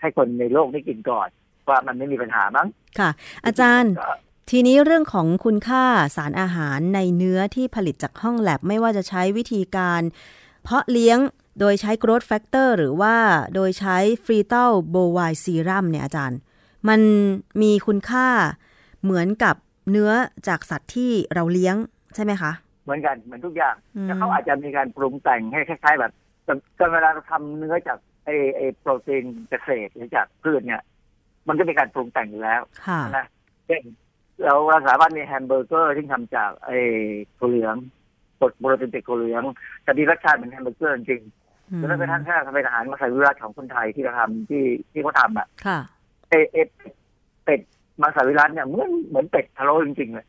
ให้คนในโลกได้กินก่อนว่ามันไม่มีปัญหามั้งค่ะอาจารย์ทีนี้เรื่องของคุณค่าสารอาหารในเนื้อที่ผลิตจากห้องแลบไม่ว่าจะใช้วิธีการเพาะเลี้ยงโดยใช้ growth factor หรือว่าโดยใช้ fetal bovine serum เนี่ยอาจารย์มันมีคุณค่าเหมือนกับเนื้อจากสัตว์ที่เราเลี้ยงใช่ไหมคะเหมือนกันเหมือนทุกอย่างแล้วเขาอาจจะมีการปรุงแต่งให้คล้ายๆแบบตอนเวลาเราทำเนื้อจากไอโปรตีนเกษตรหรือจากพืชเนี่ยมันก็มีการปรุงแต่งอยู่แล้วนะเช่นเราสามารถมีแฮมเบอร์เกอร์ที่ทำจากไอถั่วเหลืองปลดโปรตีนจากถั่วเหลืองจะมีรสชาติเหมือนแฮมเบอร์เกอร์จริงแล้วก็ท่านแค่ทำเป็นอาหารมาใส่วิรัติของคนไทยที่เราทำที่เขาทำอ่ะไอเป็ดมังสวิรัติเนี่ยเหมือนเป็ดทะเลาะจริงๆเลย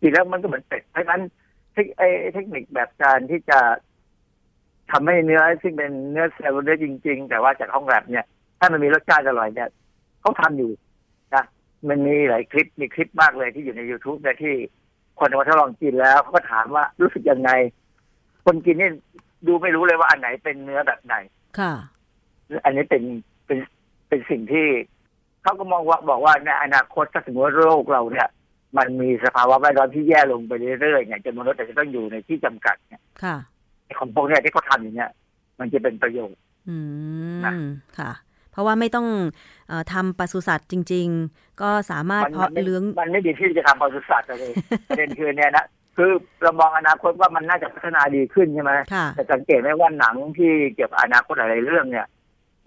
ทีแล้วมันก็เหมือนเป็ดเพราะฉะนั้นเทคนิคแบบการที่จะทำให้เนื้อซึ่งเป็นเนื้อเซลล์ได้จริงๆแต่ว่าจากห้องแลบเนี่ยถ้ามันมีรสชาติอร่อยเนี่ยเขาทำอยู่นะมันมีหลายคลิปมีคลิปมากเลยที่อยู่ใน YouTube เนี่ยที่คนมาทดลองกินแล้วเขาก็ถามว่ารู้สึกยังไงคนกินเนี่ยดูไม่รู้เลยว่าอันไหนเป็นเนื้อแบบไหน อันนี้เป็นสิ่งที่เขาก็มองว่าบอกว่าในอนาคตถ้าสมมติโลกเราเนี่ยมันมีสภาวะแวดล้อมที่แย่ลงไปเรื่อยๆเนี่ยจนมนุษย์จะต้องอยู่ในที่จำกัดเนี่ยของพวกเนี่ยที่เขาทำอย่างเงี้ยมันจะเป็นประโยชน์นะค่ะเพราะว่าไม่ต้องทำปศุสัตว์จริงๆก็สามารถเพาะเลี้ยงมันไม่ดีที่จะทำปศุสัตว์เลยประเด็นคือเนี่ยนะคือเรามองอนาคตว่ามันน่าจะพัฒนาดีขึ้นใช่ไหมแต่สังเกตไหมว่าหนังที่เกี่ยวกับอนาคตหลายเรื่องเนี่ย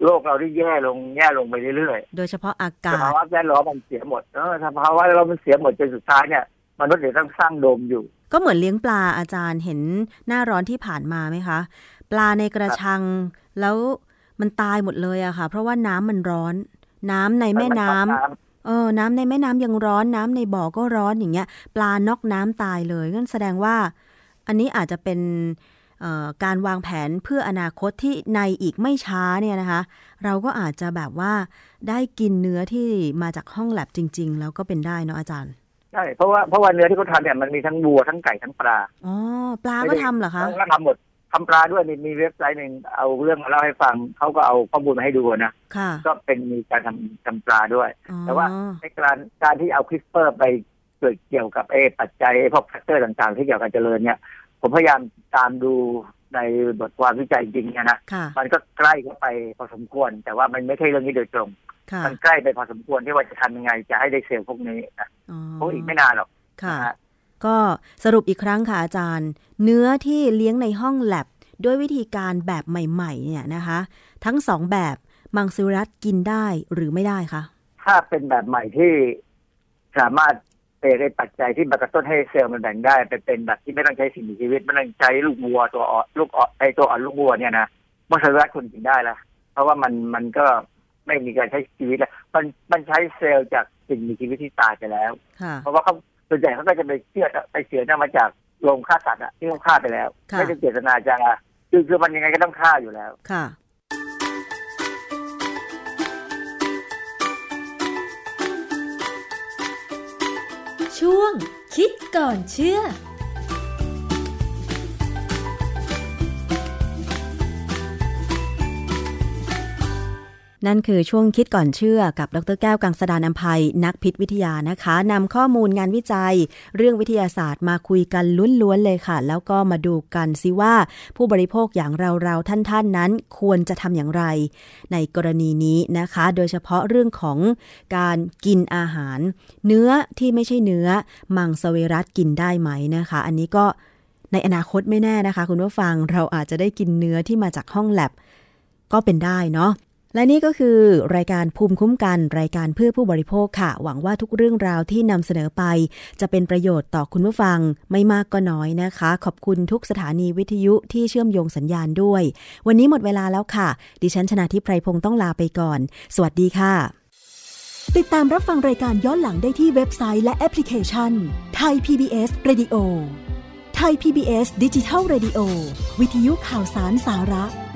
โลกเราที่แย่ลงไปเรื่อยๆโดยเฉพาะอากาศสภาวะแวดล้อมมันเสียหมดสภาวะแวดล้อมมันเสียหมดจนสุดท้ายเนี่ยมนุษย์เลยต้องสร้างโดมอยู่ก็เหมือนเลี้ยงปลาอาจารย์เห็นหน้าร้อนที่ผ่านมาไหมคะปลาในกระชังแล้วมันตายหมดเลยอะค่ะเพราะว่าน้ำมันร้อนน้ำในแม่น้ำน้ำในแม่น้ำยังร้อนน้ำในบ่อก็ร้อนอย่างเงี้ยปลาน็อกน้ำตายเลยนั่นแสดงว่าอันนี้อาจจะเป็นการวางแผนเพื่ออนาคตที่ในอีกไม่ช้าเนี่ยนะคะเราก็อาจจะแบบว่าได้กินเนื้อที่มาจากห้องแลบจริงๆแล้วก็เป็นได้เนาะอาจารย์ใช่เพราะว่าเนื้อที่เขาทำเนี่ยมันมีทั้งวัวทั้งไก่ทั้งปลาปลาก็ทำเหรอคะก็ทำหมดทำปลาด้วยมีเว็บไซต์นึงเอาเรื่องมาเล่าให้ฟังเขาก็เอาข้อมูลมาให้ดูนะก็เป็นมีการทำปลาด้วยแต่ว่าในการที่เอา CRISPR ไปเกิดเกี่ยวกับปัจจัยพวกแฟกเตอร์ต่างๆที่เกี่ยวกับเจริญเนี่ยผมพยายามตามดูในบทความวิจัยจริงนะมันก็ใกล้เข้าไปพอสมควรแต่ว่ามันไม่ใช่เรื่องนี้โดยตรงมันใกล้ไปพอสมควรที่ว่าจะทำยังไงจะให้ได้เซลล์พวกนี้นะเพราะอีกไม่นานหรอกก็สรุปอีกครั้งค่ะอาจารย์เนื้อที่เลี้ยงในห้องแลบด้วยวิธีการแบบใหม่ๆเนี่ยนะคะทั้งสองแบบมังสวิรัติกินได้หรือไม่ได้คะถ้าเป็นแบบใหม่ที่สามารถเป็นปัจจัยที่กระตุ้นให้เซลล์มันแบ่งได้เป็นแบบที่ไม่ต้องใช้สิ่งมีชีวิตไม่ต้องใช้ลูกวัวตัวอ่อนลูกวัวเนี่ยนะมังสวิรัติคนกินได้ละเพราะว่ามันก็ไม่มีการใช้ชีวิตแล้วมันใช้เซลล์จากสิ่งมีชีวิตที่ตายไปแล้วเพราะว่าเขาส่วนใหญ่เขาก็จะไปเชื่อเนี่ยมาจากโรงฆ่าสัตว์อะที่เขาฆ่าไปแล้วไม่ได้เจตนาจะคือมันยังไงก็ต้องฆ่าอยู่แล้วค่ะช่วงคิดก่อนเชื่อนั่นคือช่วงคิดก่อนเชื่อกับดร.แก้วกังสดาลอำไพนักพิษวิทยานะคะนำข้อมูลงานวิจัยเรื่องวิทยาศาสตร์มาคุยกันล้วนๆเลยค่ะแล้วก็มาดูกันซิว่าผู้บริโภคอย่างเราๆท่านๆนั้นควรจะทำอย่างไรในกรณีนี้นะคะโดยเฉพาะเรื่องของการกินอาหารเนื้อที่ไม่ใช่เนื้อมังสวิรัติกินได้ไหมนะคะอันนี้ก็ในอนาคตไม่แน่นะคะคุณผู้ฟังเราอาจจะได้กินเนื้อที่มาจากห้องแลบก็เป็นได้เนาะและนี่ก็คือรายการภูมิคุ้มกันรายการเพื่อผู้บริโภคค่ะหวังว่าทุกเรื่องราวที่นำเสนอไปจะเป็นประโยชน์ต่อคุณผู้ฟังไม่มากก็น้อยนะคะขอบคุณทุกสถานีวิทยุที่เชื่อมโยงสัญญาณด้วยวันนี้หมดเวลาแล้วค่ะดิฉันชนาธิปไพรพงษ์ต้องลาไปก่อนสวัสดีค่ะติดตามรับฟังรายการย้อนหลังได้ที่เว็บไซต์และแอปพลิเคชัน Thai PBS Radio Thai PBS Digital Radio วิทยุข่าวสารสาระ